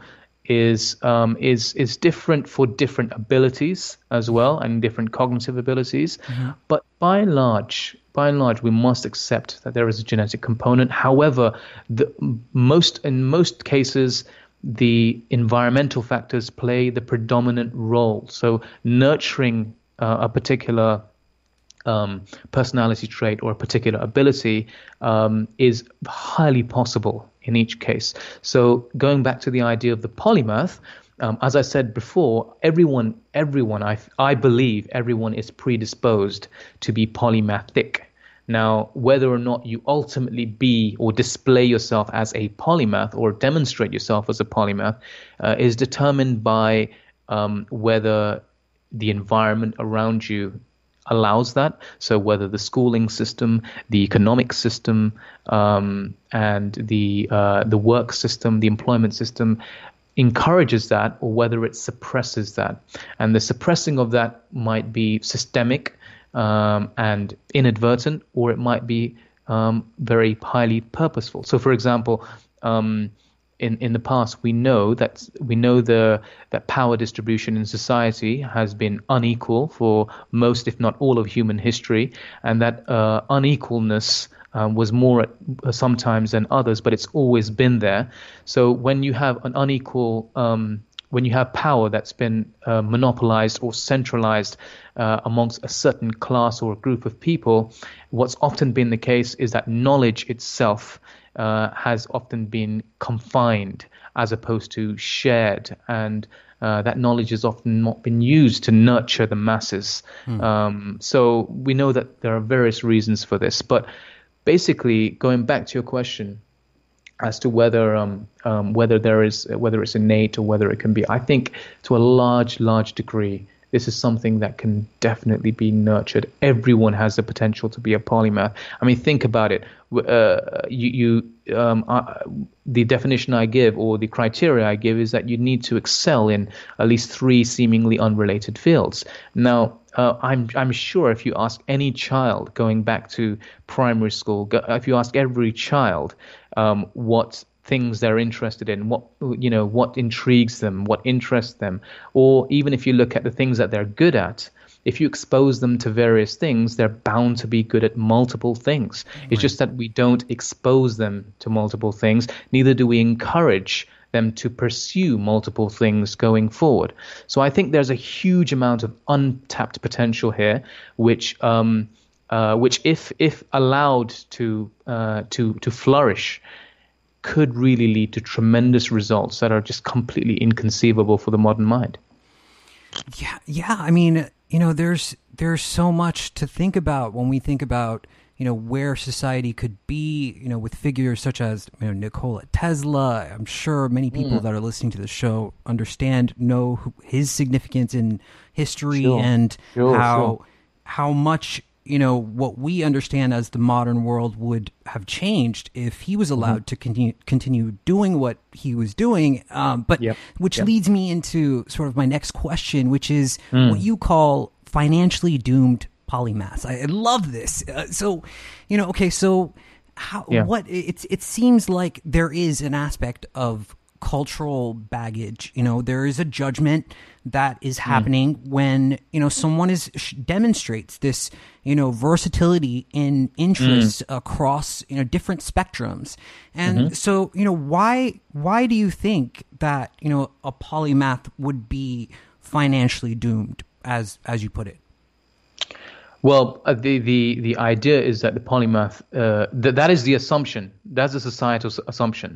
is um, is is different for different abilities as well, and different cognitive abilities. Mm-hmm. But by and large, by and large, we must accept that there is a genetic component. However, the most in most cases. The environmental factors play the predominant role. So nurturing uh, a particular um, personality trait or a particular ability um, is highly possible in each case. So going back to the idea of the polymath, um, as I said before, everyone, everyone, I, I believe everyone is predisposed to be polymathic. Now, whether or not you ultimately be or display yourself as a polymath or demonstrate yourself as a polymath uh, is determined by um, whether the environment around you allows that. So whether the schooling system, the economic system, um, and the uh, the work system, the employment system encourages that, or whether it suppresses that. And the suppressing of that might be systemic Um, and inadvertent, or it might be um, very highly purposeful. So, for example, um, in in the past, we know that we know the that power distribution in society has been unequal for most, if not all, of human history, and that uh, unequalness um, was more at, uh, sometimes than others, but it's always been there. So, when you have an unequal um, when you have power that's been uh, monopolized or centralized uh, amongst a certain class or a group of people, what's often been the case is that knowledge itself uh, has often been confined as opposed to shared. And uh, that knowledge has often not been used to nurture the masses. Mm. Um, so we know that there are various reasons for this. But basically, going back to your question, as to whether um, um, whether there is whether it's innate or whether it can be, I think to a large large degree, this is something that can definitely be nurtured. Everyone has the potential to be a polymath. I mean, think about it. Uh, you, you um, uh, the definition I give, or the criteria I give, is that you need to excel in at least three seemingly unrelated fields. Now, Uh, I'm I'm sure if you ask any child going back to primary school, go, if you ask every child um, what things they're interested in, what you know, what intrigues them, what interests them, or even if you look at the things that they're good at, if you expose them to various things, they're bound to be good at multiple things. Right. It's just that we don't expose them to multiple things. Neither do we encourage them to pursue multiple things going forward. So I think there's a huge amount of untapped potential here, which, um, uh, which if if allowed to uh, to to flourish, could really lead to tremendous results that are just completely inconceivable for the modern mind. Yeah, yeah. I mean, you know, there's there's so much to think about when we think about, you know, where society could be, you know, with figures such as, you know, Nikola Tesla. I'm sure many people mm. that are listening to the show understand, know who, his significance in history sure. and sure, how sure. how much, you know, what we understand as the modern world would have changed if he was allowed mm-hmm. to continue, continue doing what he was doing. Um, but yep. which yep. leads me into sort of my next question, which is mm. what you call financially doomed polymaths. I, I love this. Uh, so, you know, okay, so how? Yeah. What it's it seems like there is an aspect of cultural baggage. You know, there is a judgment that is happening mm. when, you know, someone is sh- demonstrates this, you know, versatility in interests mm. across, you know, different spectrums. And mm-hmm. so, you know, why why do you think that, you know, a polymath would be financially doomed, as as you put it? Well, the, the, the idea is that the polymath, uh, th- that is the assumption, that's a societal s- assumption,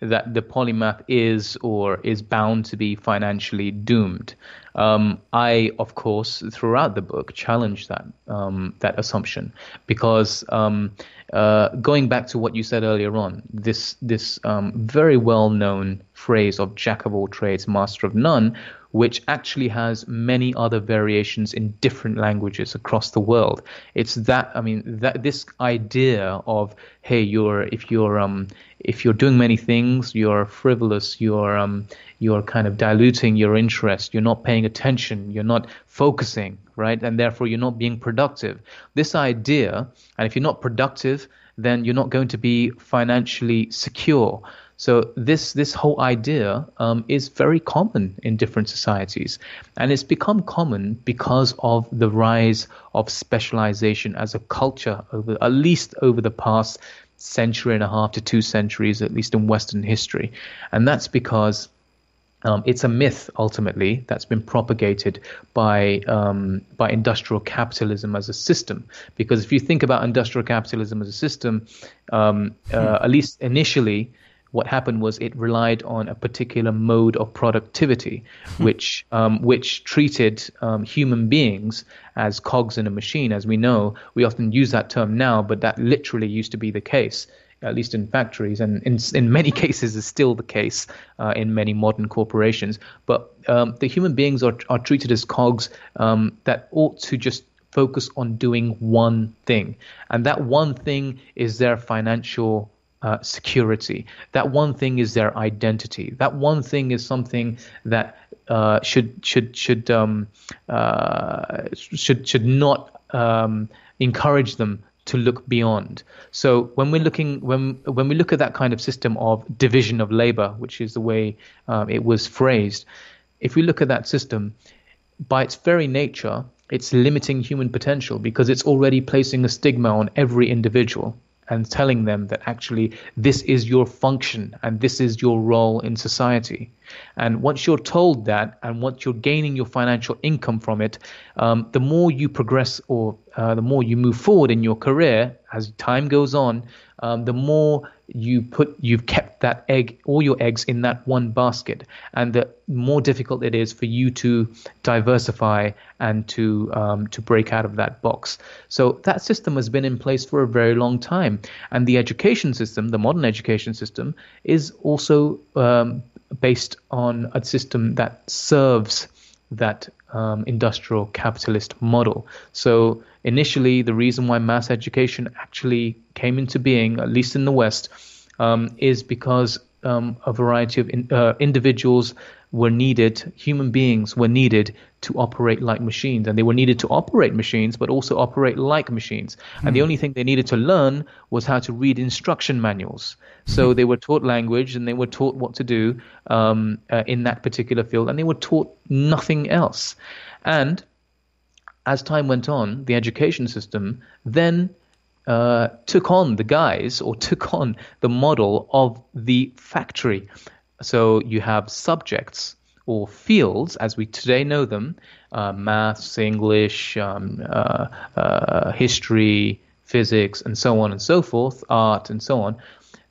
that the polymath is or is bound to be financially doomed. Um, I, of course, throughout the book, challenge that um, that assumption because um, uh, going back to what you said earlier on, this this um, very well-known phrase of jack of all trades, master of none, which actually has many other variations in different languages across the world. It's that, I mean, that this idea of, hey, you're if you're um if you're doing many things, you're frivolous, you're um you're kind of diluting your interest, you're not paying attention, you're not focusing, right? And therefore you're not being productive. This idea, and if you're not productive, then you're not going to be financially secure. So this this whole idea um, is very common in different societies, and it's become common because of the rise of specialization as a culture, over, at least over the past century and a half to two centuries, at least in Western history. And that's because um, it's a myth, ultimately, that's been propagated by um, by industrial capitalism as a system. Because if you think about industrial capitalism as a system, um, uh, at least initially, what happened was it relied on a particular mode of productivity, which um, which treated um, human beings as cogs in a machine. As we know, we often use that term now, but that literally used to be the case, at least in factories, and in in many cases is still the case uh, in many modern corporations. But um, the human beings are are treated as cogs um, that ought to just focus on doing one thing, and that one thing is their financial Uh, security. That one thing is their identity. That one thing is something that uh, should should should um, uh, should should not um, encourage them to look beyond. So when we're looking when when we look at that kind of system of division of labor, which is the way um, it was phrased, if we look at that system, by its very nature, it's limiting human potential because it's already placing a stigma on every individual and telling them that actually this is your function and this is your role in society. And once you're told that and once you're gaining your financial income from it, um, the more you progress or uh, the more you move forward in your career as time goes on, um, the more you put, you've kept that egg, all your eggs in that one basket, and the more difficult it is for you to diversify and to um, to break out of that box. So that system has been in place for a very long time, and the education system, the modern education system, is also um, based on a system that serves that um, industrial capitalist model. So initially, the reason why mass education actually came into being, at least in the West, um, is because um, a variety of in, uh, individuals were needed, human beings were needed to operate like machines, and they were needed to operate machines, but also operate like machines. Mm. And the only thing they needed to learn was how to read instruction manuals. So they were taught language, and they were taught what to do um, uh, in that particular field, and they were taught nothing else. And as time went on, the education system then uh, took on the guise or took on the model of the factory. So you have subjects or fields, as we today know them, uh, maths, English, um, uh, uh, history, physics, and so on and so forth, art and so on.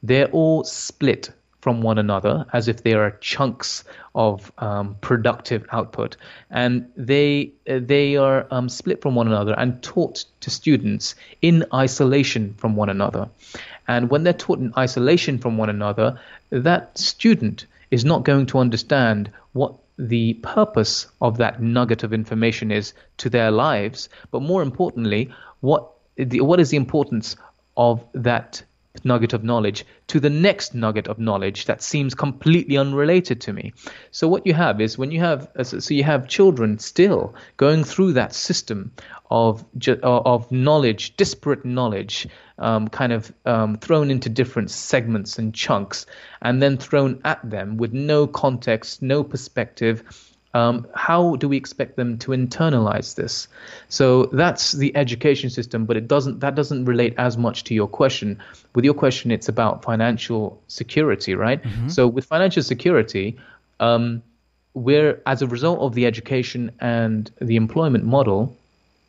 They're all split from one another as if they are chunks of um, productive output, and they they are um, split from one another and taught to students in isolation from one another. And when they're taught in isolation from one another, that student is not going to understand what the purpose of that nugget of information is to their lives, but more importantly, what the, what is the importance of that nugget of knowledge to the next nugget of knowledge that seems completely unrelated to me. So what you have is when you have so you have children still going through that system of of knowledge, disparate knowledge, um, kind of um, thrown into different segments and chunks, and then thrown at them with no context, no perspective. Um, how do we expect them to internalize this? So that's the education system, but it doesn't. That doesn't relate as much to your question. With your question, it's about financial security, right? Mm-hmm. So with financial security, um, we're as a result of the education and the employment model,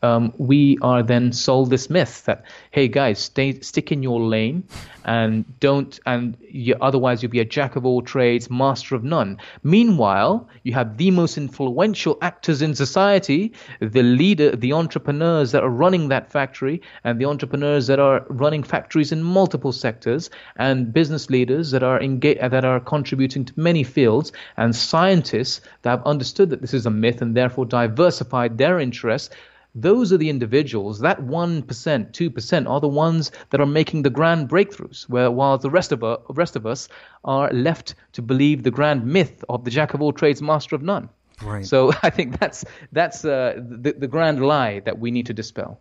um, we are then sold this myth that, hey guys, stay stick in your lane, and don't, and you, otherwise you'll be a jack of all trades, master of none. Meanwhile, you have the most influential actors in society, the leader, the entrepreneurs that are running that factory, and the entrepreneurs that are running factories in multiple sectors, and business leaders that are engaged, that are contributing to many fields, and scientists that have understood that this is a myth and therefore diversified their interests. Those are the individuals, that one percent, two percent are the ones that are making the grand breakthroughs, where while the rest of, uh, rest of us are left to believe the grand myth of the jack of all trades, master of none. Right. So I think that's that's uh, the, the grand lie that we need to dispel.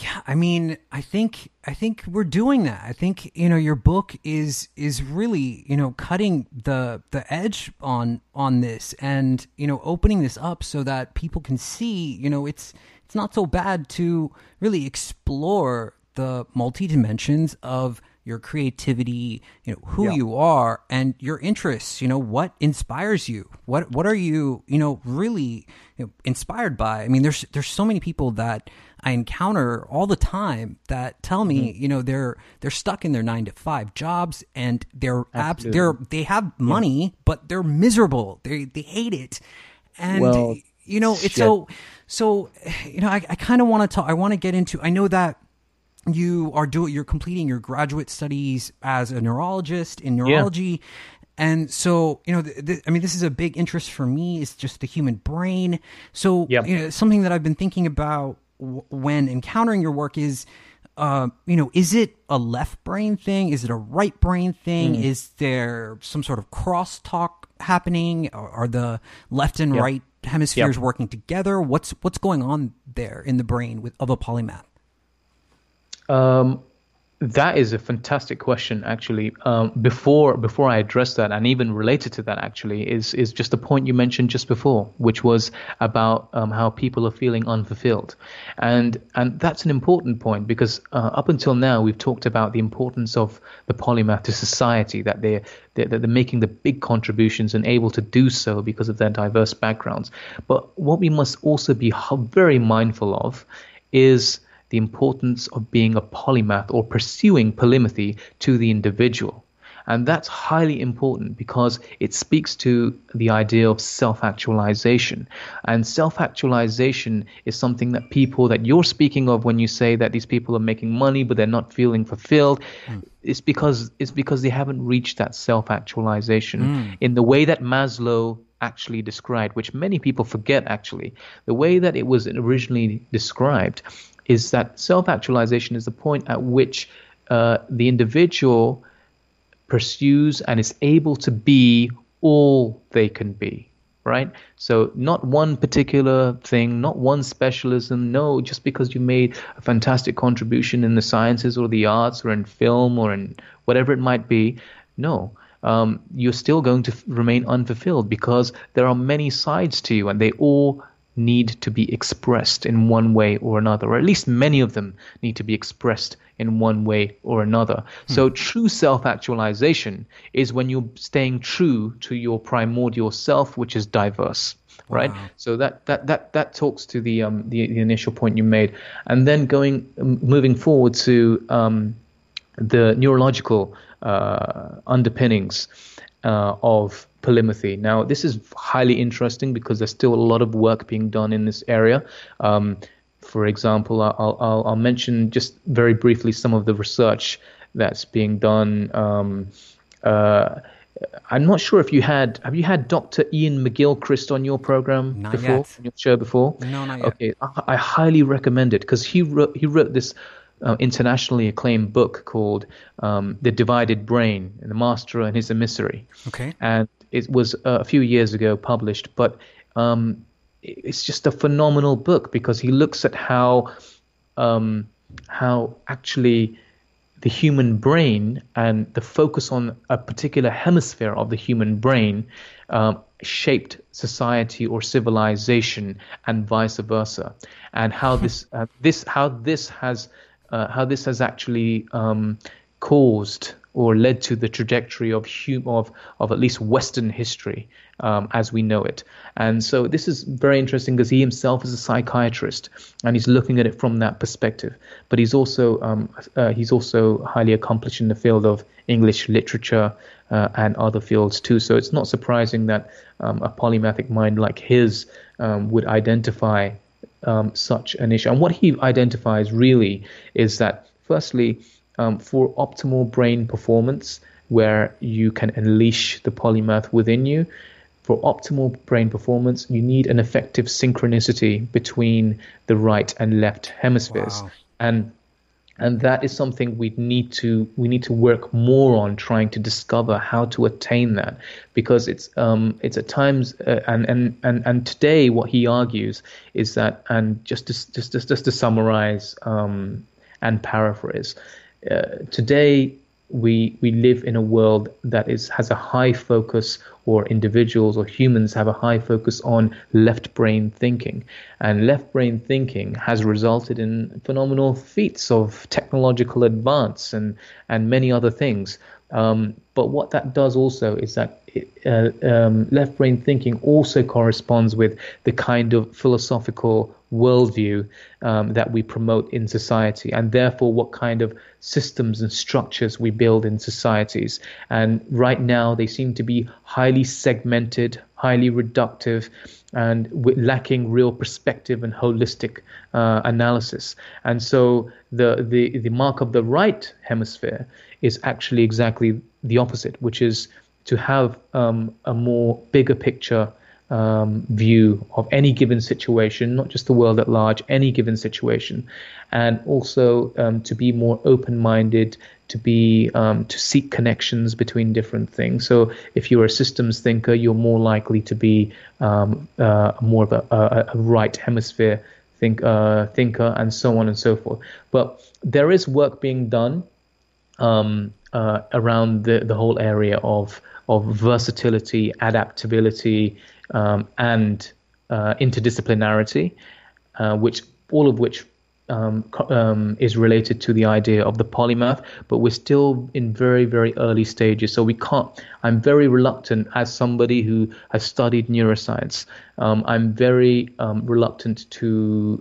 Yeah, I mean, I think I think we're doing that. I think, you know, your book is is really, you know, cutting the the edge on on this, and, you know, opening this up so that people can see, you know, it's it's not so bad to really explore the multi-dimensions of your creativity, you know, who yeah. you are and your interests, you know, what inspires you? What what are you, you know, really you know, inspired by? I mean, there's there's so many people that I encounter all the time that tell me, mm-hmm. you know, they're they're stuck in their nine to five jobs, and they're abs- they're they have money, yeah. but they're miserable. They they hate it, and well, you know, it's shit. so so. You know, I, I kind of want to talk. I want to get into. I know that you are doing. You're completing your graduate studies as a neurologist in neurology. Yeah. And so, you know, th- th- I mean, this is a big interest for me. It's just the human brain. So, yep. you know, something that I've been thinking about when encountering your work is, uh, you know, is it a left brain thing? Is it a right brain thing? Mm. Is there some sort of crosstalk happening? Are, are the left and yep. right hemispheres yep. working together? What's what's going on there in the brain with, of a polymath? Um, that is a fantastic question, actually. Um, before before I address that, and even related to that, actually, is is just the point you mentioned just before, which was about um, how people are feeling unfulfilled, and and that's an important point, because uh, up until now we've talked about the importance of the polymath to society, that they're, they're that they're making the big contributions and able to do so because of their diverse backgrounds. But what we must also be very mindful of is the importance of being a polymath or pursuing polymathy to the individual. And that's highly important because it speaks to the idea of self-actualization. And self-actualization is something that people that you're speaking of when you say that these people are making money but they're not feeling fulfilled, mm. it's because it's because they haven't reached that self-actualization mm. in the way that Maslow actually described, which many people forget actually. The way that it was originally described is that self-actualization is the point at which uh, the individual pursues and is able to be all they can be, right? So not one particular thing, not one specialism. No, just because you made a fantastic contribution in the sciences or the arts or in film or in whatever it might be, no. Um, you're still going to remain unfulfilled because there are many sides to you, and they all need to be expressed in one way or another, or at least many of them need to be expressed in one way or another. Hmm. So true self-actualization is when you're staying true to your primordial self, which is diverse, wow. right? So that that that that talks to the um the, the initial point you made, and then going moving forward to um the neurological uh, underpinnings uh, of polymathy. Now, this is highly interesting because there's still a lot of work being done in this area. Um, for example, I'll, I'll, I'll mention just very briefly some of the research that's being done. Um, uh, I'm not sure if you had, have you had Doctor Ian McGilchrist on your program not before, yet. on your show before? No, not yet. Okay, I, I highly recommend it because he wrote, he wrote this Uh, internationally acclaimed book called um, The Divided Brain, The Master and His Emissary. Okay. And it was uh, a few years ago published, but um, it's just a phenomenal book because he looks at how um, how actually the human brain and the focus on a particular hemisphere of the human brain um, shaped society or civilization, and vice versa, and how this uh, this how this has Uh, how this has actually um, caused or led to the trajectory of hum- of, of at least Western history um, as we know it. And so this is very interesting because he himself is a psychiatrist and he's looking at it from that perspective. But he's also um, uh, he's also highly accomplished in the field of English literature uh, and other fields too. So it's not surprising that um, a polymathic mind like his um, would identify um, such an issue. And what he identifies really is that, firstly, Um, for optimal brain performance, where you can unleash the polymath within you, for optimal brain performance, you need an effective synchronicity between the right and left hemispheres. Wow. And and that is something we need to we need to work more on, trying to discover how to attain that, because it's um it's at times uh, and, and and and today what he argues is that, and just to, just just just to summarize um and paraphrase. Uh, today, we we live in a world that is has a high focus, or individuals or humans have a high focus on left brain thinking. And left brain thinking has resulted in phenomenal feats of technological advance and, and many other things. Um, but what that does also is that it, uh, um, left brain thinking also corresponds with the kind of philosophical worldview um, that we promote in society, and therefore what kind of systems and structures we build in societies. And right now they seem to be highly segmented, highly reductive, and lacking real perspective and holistic uh, analysis. And so the, the, the mark of the right hemisphere is actually exactly the opposite, which is to have um, a more bigger picture Um, view of any given situation, not just the world at large, any given situation, and also um, to be more open-minded, to be um, to seek connections between different things. So if you're a systems thinker, you're more likely to be um, uh, more of a, a, a right hemisphere think, uh, thinker, and so on and so forth. But there is work being done um, uh, around the, the whole area of of versatility, adaptability, um, and uh, interdisciplinarity, uh, which all of which um, co- um, is related to the idea of the polymath. But we're still in very, very early stages. So we can't, I'm very reluctant, as somebody who has studied neuroscience, um, I'm very um, reluctant to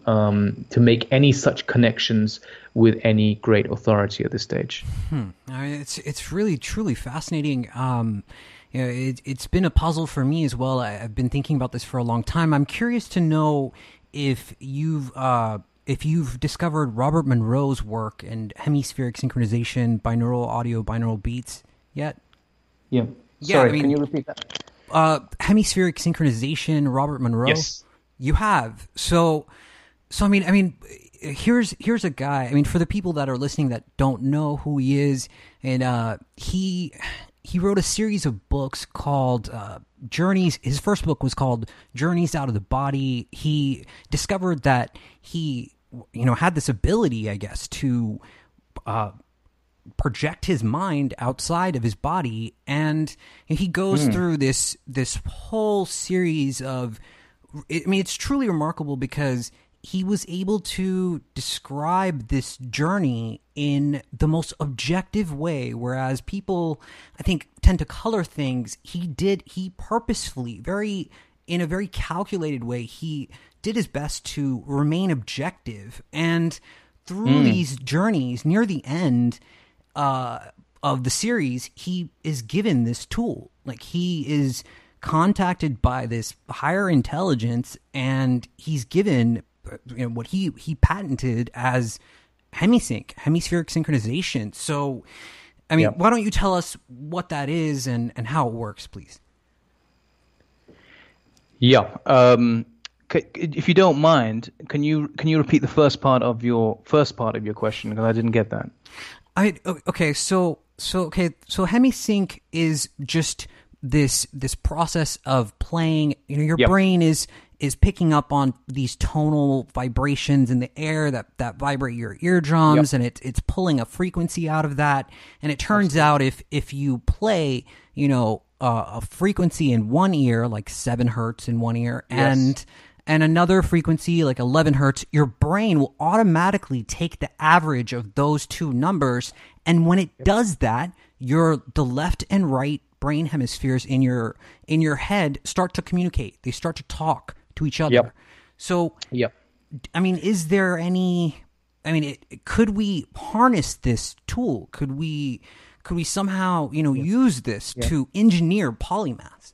um, to make any such connections with any great authority at this stage. Hmm. I mean, it's it's really truly fascinating. Um, you know, it, it's been a puzzle for me as well. I, I've been thinking about this for a long time. I'm curious to know if you've uh, if you've discovered Robert Monroe's work and hemispheric synchronization, binaural audio, binaural beats yet. Yeah. yeah Sorry, I mean, can you repeat that? Uh, hemispheric synchronization, Robert Monroe. Yes. You have. So, so I mean, I mean. Here's here's a guy. I mean, for the people that are listening that don't know who he is, and uh, he he wrote a series of books called uh, Journeys. His first book was called Journeys Out of the Body. He discovered that he, you know, had this ability, I guess, to uh, project his mind outside of his body, and he goes mm. through this this whole series of. I mean, it's truly remarkable because he was able to describe this journey in the most objective way, whereas people, I think, tend to color things. He did, he purposefully, very, in a very calculated way, he did his best to remain objective. And through mm. these journeys, near the end uh, of the series, he is given this tool. Like, he is contacted by this higher intelligence, and he's given, you know, what he, he patented as Hemi-Sync, hemispheric synchronization. So, I mean, yep. Why don't you tell us what that is and, and how it works, please? Yeah. Um, c- if you don't mind, can you can you repeat the first part of your first part of your question, because I didn't get that. I okay. So so okay. So Hemi-Sync is just this this process of playing. You know, your yep. brain is. is picking up on these tonal vibrations in the air that, that vibrate your eardrums, yep. and it, it's pulling a frequency out of that. And it turns Absolutely. out if if you play, you know, uh, a frequency in one ear, like seven hertz in one ear, yes. and and another frequency like eleven hertz, your brain will automatically take the average of those two numbers. And when it yep. does that, your the left and right brain hemispheres in your in your head start to communicate. They start to talk to each other. Yep. So, yep. I mean, is there any? I mean, it, could we harness this tool? Could we? Could we somehow, you know, yes. use this yeah. to engineer polymaths?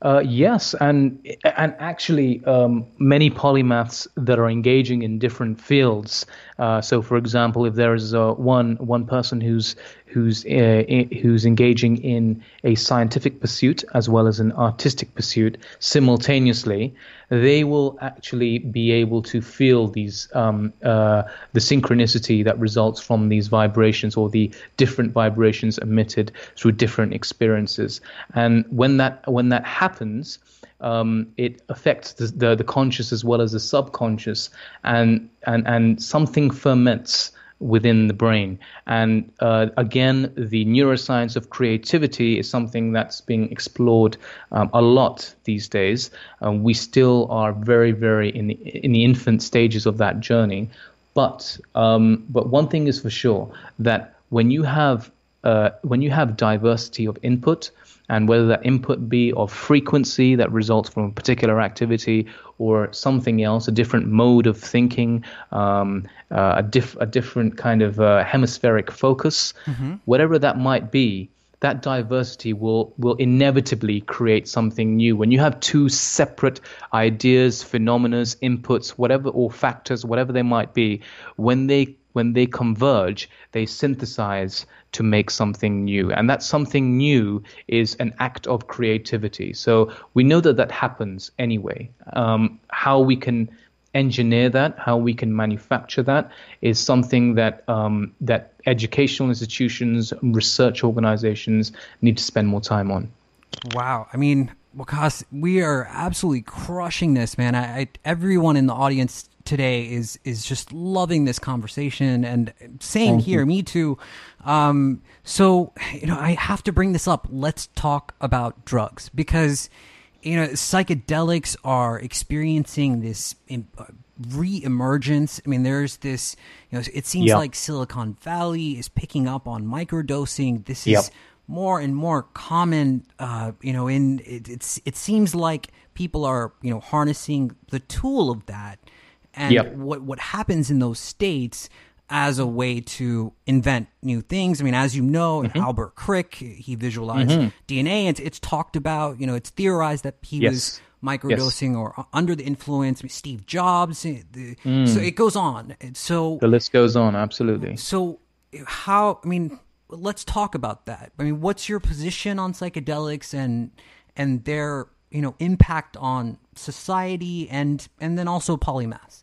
Uh, yes, and and actually, um, many polymaths that are engaging in different fields. Uh, so, for example, if there is uh, one one person who's who's uh, who's engaging in a scientific pursuit as well as an artistic pursuit simultaneously, they will actually be able to feel these um, uh, the synchronicity that results from these vibrations or the different vibrations emitted through different experiences. And when that when that happens. Happens, um, it affects the, the the conscious as well as the subconscious, and and and something ferments within the brain. And uh, again, the neuroscience of creativity is something that's being explored um, a lot these days. Um, we still are very very in the, in the infant stages of that journey, but um, but one thing is for sure, that when you have uh, when you have diversity of input. And whether that input be of frequency that results from a particular activity or something else, a different mode of thinking, um, uh, a, diff- a different kind of uh, hemispheric focus, mm-hmm. whatever that might be, that diversity will will inevitably create something new. When you have two separate ideas, phenomena, inputs, whatever, or factors, whatever they might be, when they when they converge, they synthesize to make something new. And that something new is an act of creativity. So we know that that happens anyway. Um, how we can engineer that, how we can manufacture that is something that um, that educational institutions, research organizations need to spend more time on. Wow. I mean, Waqas, we are absolutely crushing this, man. I, I everyone in the audience today is is just loving this conversation, and same Thank here, you. Me too. Um, so, you know, I have to bring this up. Let's talk about drugs, because, you know, psychedelics are experiencing this re-emergence. I mean, there's this, you know, it seems yep. like Silicon Valley is picking up on microdosing. This is yep. more and more common, uh, you know, in it, it's, it seems like people are, you know, harnessing the tool of that. And yep. what what happens in those states as a way to invent new things. I mean, as you know, mm-hmm. Albert Crick, he visualized mm-hmm. D N A. It's, it's talked about, you know, it's theorized that he yes. was microdosing yes. or under the influence. I mean, Steve Jobs. The, mm. So it goes on. So the list goes on. Absolutely. So how, I mean, let's talk about that. I mean, what's your position on psychedelics and and their, you know, impact on society and and then also polymaths?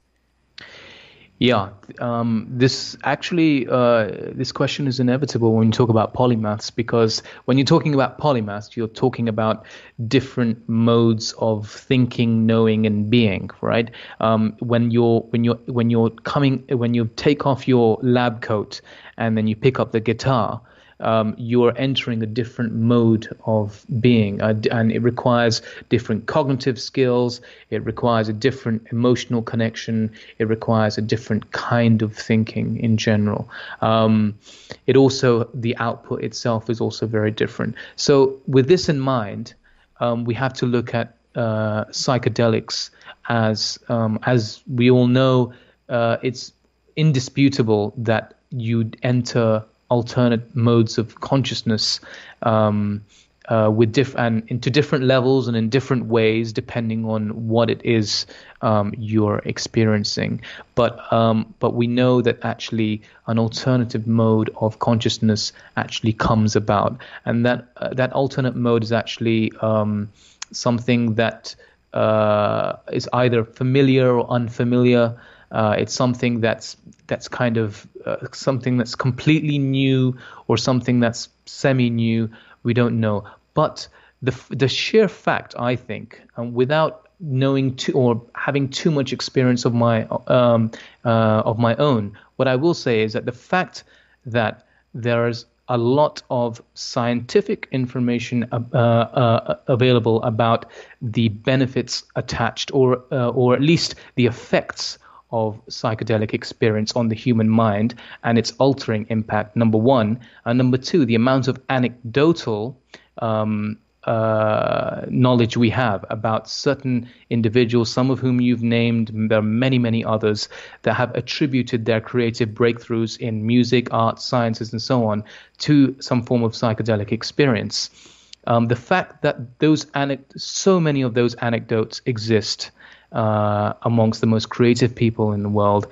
Yeah, um, this actually, uh, this question is inevitable when you talk about polymaths, because when you're talking about polymaths, you're talking about different modes of thinking, knowing, and being, right? Um, when you're when you're when you're coming when you take off your lab coat and then you pick up the guitar. Um, you're entering a different mode of being, uh, and it requires different cognitive skills. It requires a different emotional connection. It requires a different kind of thinking in general. Um, it also, the output itself is also very different. So with this in mind, um, we have to look at uh, psychedelics as, um, as we all know, uh, it's indisputable that you'd enter alternate modes of consciousness um, uh, with diff- and into different levels and in different ways, depending on what it is um, you're experiencing. But um, but we know that actually an alternative mode of consciousness actually comes about, and that uh, that alternate mode is actually um, something that uh, is either familiar or unfamiliar. Uh, it's something that's that's kind of uh, something that's completely new or something that's semi-new. We don't know. But the the sheer fact, I think, um, without knowing too, or having too much experience of my um, uh, of my own, what I will say is that the fact that there is a lot of scientific information uh, uh, available about the benefits attached, or uh, or at least the effects of psychedelic experience on the human mind and its altering impact, number one. And number two, the amount of anecdotal um, uh, knowledge we have about certain individuals, some of whom you've named, there are many, many others, that have attributed their creative breakthroughs in music, art, sciences, and so on to some form of psychedelic experience. Um, the fact that those anec- so many of those anecdotes exist Uh, amongst the most creative people in the world,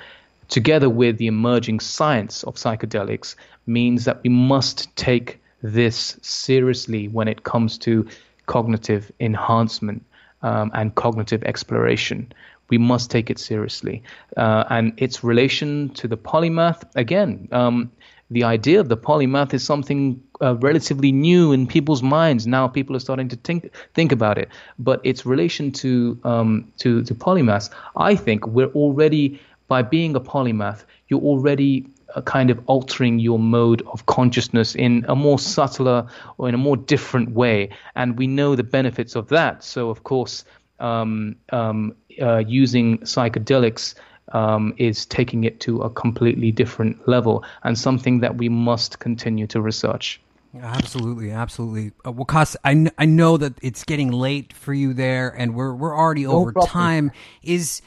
together with the emerging science of psychedelics, means that we must take this seriously when it comes to cognitive enhancement um, and cognitive exploration. We must take it seriously. Uh, and its relation to the polymath, again, um, the idea of the polymath is something Uh, relatively new in people's minds. Now people are starting to think think about it. But its relation to um, to, to polymaths, I think we're already, by being a polymath, you're already uh, kind of altering your mode of consciousness in a more subtler or in a more different way. And we know the benefits of that. So, of course, um, um, uh, using psychedelics Um, is taking it to a completely different level, and something that we must continue to research. Absolutely, absolutely. Uh, Waqas, I, kn- I know that it's getting late for you there, and we're we're already no over problem. time. Is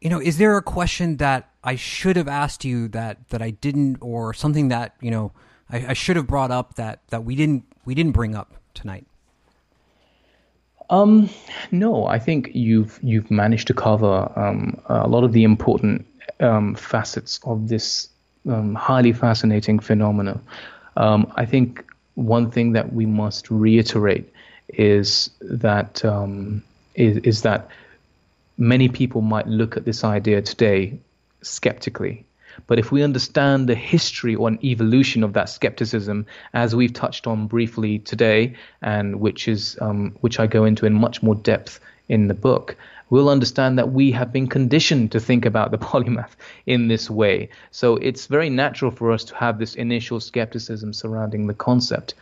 you know is there a question that I should have asked you that, that I didn't, or something that you know I, I should have brought up that, that we didn't we didn't bring up tonight? Um, no, I think you've you've managed to cover um, a lot of the important um, facets of this um, highly fascinating phenomenon. Um, I think one thing that we must reiterate is that um, is, is that many people might look at this idea today skeptically. But if we understand the history or an evolution of that skepticism, as we've touched on briefly today, and which is um, which I go into in much more depth in the book, we'll understand that we have been conditioned to think about the polymath in this way. So it's very natural for us to have this initial skepticism surrounding the concept.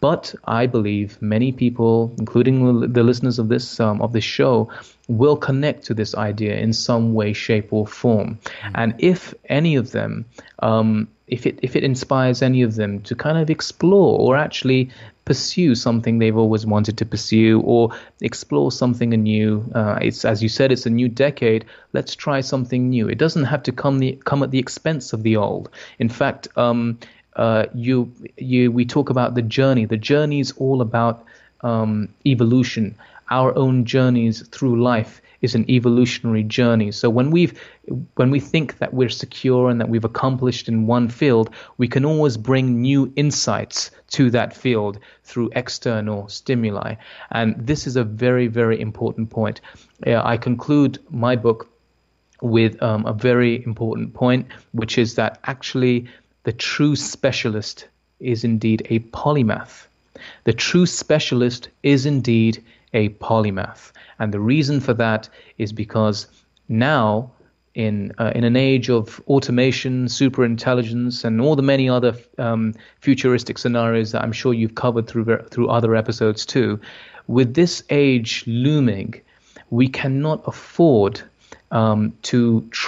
But I believe many people, including the listeners of this um, of this show, will connect to this idea in some way, shape, or form. Mm-hmm. And if any of them, um, if it if it inspires any of them to kind of explore or actually pursue something they've always wanted to pursue, or explore something anew. Uh, it's, as you said, it's a new decade. Let's try something new. It doesn't have to come the, come at the expense of the old. In fact, um, uh, you you we talk about the journey. The journey is all about um, evolution. Our own journeys through life is an evolutionary journey. So when we've when we think that we're secure and that we've accomplished in one field, we can always bring new insights to that field through external stimuli. And this is a very, very important point. Uh, I conclude my book with um, a very important point, which is that actually the true specialist is indeed a polymath. The true specialist is indeed a polymath. And the reason for that is because now, in uh, in an age of automation, superintelligence, and all the many other um, futuristic scenarios that I'm sure you've covered through through other episodes too, with this age looming, we cannot afford um, to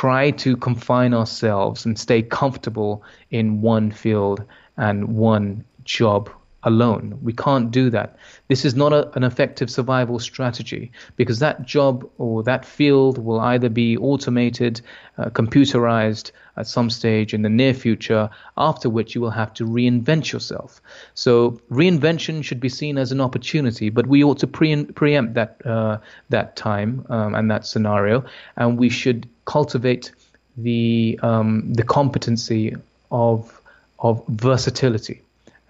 try to confine ourselves and stay comfortable in one field and one job alone. We can't do that. This is not a, an effective survival strategy, because that job or that field will either be automated, uh, computerized at some stage in the near future, after which you will have to reinvent yourself. So reinvention should be seen as an opportunity, but we ought to pre- preempt that uh, that time um, and that scenario, and we should cultivate the um, the competency of of versatility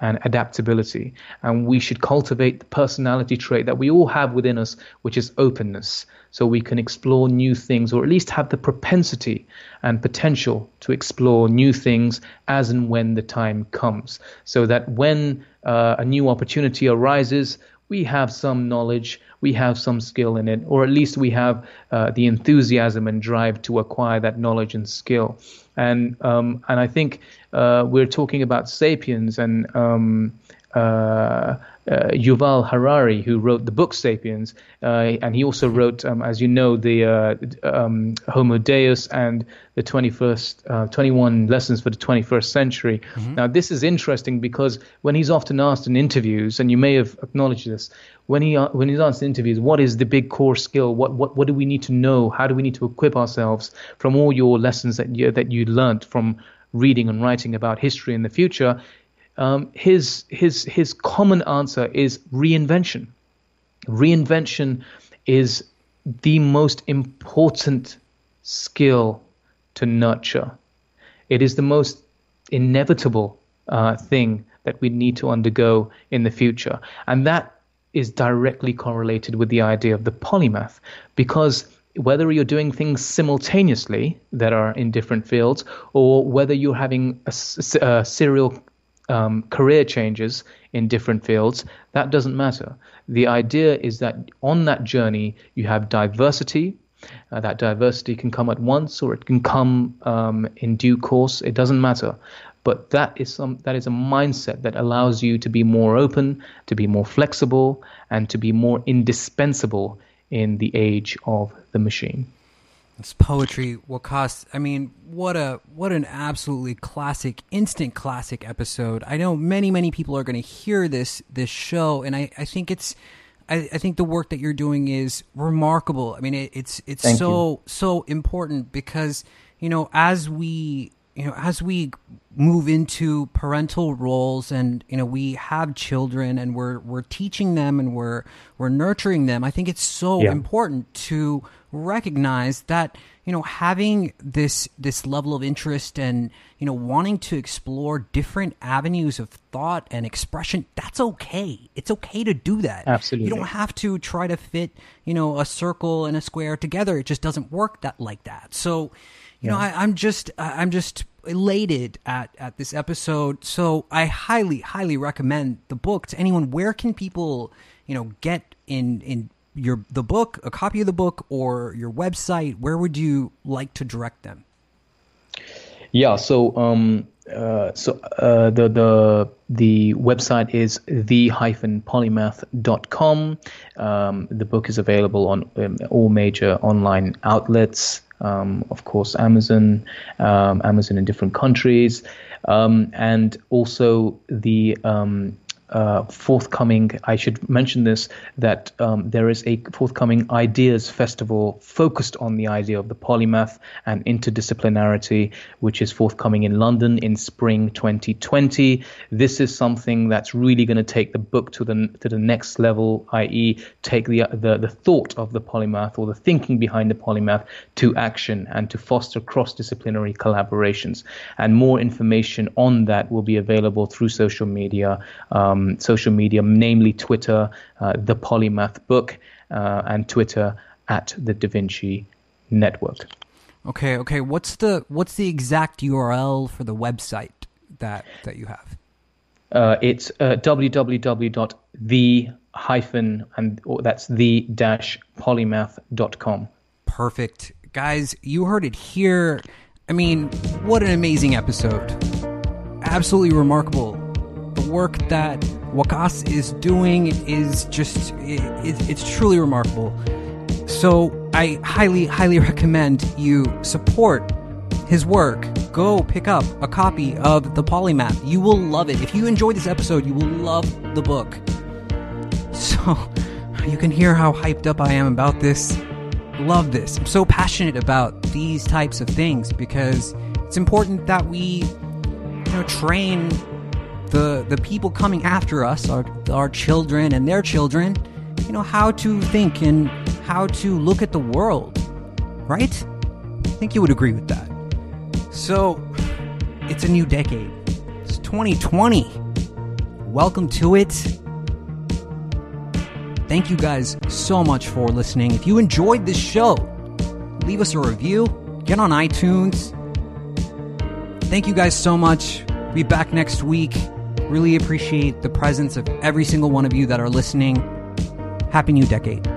and adaptability. And we should cultivate the personality trait that we all have within us, which is openness, so we can explore new things, or at least have the propensity and potential to explore new things as and when the time comes, so that when uh, a new opportunity arises, we have some knowledge, we have some skill in it, or at least we have uh, the enthusiasm and drive to acquire that knowledge and skill. And um, and I think uh, we're talking about Sapiens, and um, uh, uh, Yuval Harari, who wrote the book *Sapiens*, uh, and he also wrote, um, as you know, the uh, um, *Homo Deus* and the twenty-first, uh, twenty-one lessons for the twenty-first century. Mm-hmm. Now, this is interesting because when he's often asked in interviews, and you may have acknowledged this, when he uh, when he's asked in interviews, what is the big core skill? What what what do we need to know? How do we need to equip ourselves from all your lessons that you that you learned from reading and writing about history in the future? Um, his his his common answer is reinvention. Reinvention is the most important skill to nurture. It is the most inevitable uh, thing that we need to undergo in the future, and that is directly correlated with the idea of the polymath, because whether you're doing things simultaneously that are in different fields, or whether you're having a, a serial um, career changes in different fields, that doesn't matter. The idea is that on that journey, you have diversity. Uh, that diversity can come at once, or it can come um, in due course. It doesn't matter. But that is some, that is a mindset that allows you to be more open, to be more flexible, and to be more indispensable in the age of the machine. It's poetry, Waqas. I mean, what a what an absolutely classic, instant classic episode. I know many, many people are going to hear this this show, and I, I think it's I, I think the work that you're doing is remarkable. I mean, it, it's it's Thank so you. so important because, you know, as we you know as we move into parental roles and, you know, we have children and we're we're teaching them and we're we're nurturing them, I think it's so yeah. important to recognize that, you know, having this this level of interest and, you know, wanting to explore different avenues of thought and expression, that's okay. It's okay to do that. Absolutely. You don't have to try to fit, you know, a circle and a square together. It just doesn't work that like that. So, you yeah. know, I, I'm just I'm just elated at, at this episode. So I highly, highly recommend the book to anyone. Where can people, you know, get in in your the book, a copy of the book, or your website? Where would you like to direct them? Yeah, so um uh so uh the the the website is the hyphen polymath dot com. Um the book is available on um, all major online outlets. Um, of course, Amazon, um, Amazon in different countries, um, and also the um, uh, forthcoming, I should mention this, that um, there is a forthcoming Ideas Festival focused on the idea of the polymath and interdisciplinarity, which is forthcoming in London in spring twenty twenty. This is something that's really going to take the book to the to the next level, that is take the, the the thought of the polymath or the thinking behind the polymath to action and to foster cross-disciplinary collaborations. And more information on that will be available through social media, um, social media, namely Twitter, uh, the Polymath Book, uh, and Twitter at the Da Vinci Network. Okay, okay. What's the what's the exact U R L for the website that that you have? Uh, it's uh, www.the hyphen and or that's the dash polymath.com. Perfect. Guys, you heard it here. I mean, what an amazing episode. Absolutely remarkable. The work that Waqas is doing is just, it, it, it's truly remarkable. So I highly, highly recommend you support his work. Go pick up a copy of The Polymath. You will love it. If you enjoyed this episode, you will love the book. So you can hear how hyped up I am about this. Love this. I'm so passionate about these types of things because it's important that we, you know, train the the people coming after us, our our children and their children, you know, how to think and how to look at the world, right? I think you would agree with that. So it's a new decade. It's twenty twenty. Welcome to it. Thank you guys so much for listening. If you enjoyed this show, leave us a review. Get on iTunes. Thank you guys so much. We'll be back next week. Really appreciate the presence of every single one of you that are listening. Happy New Decade.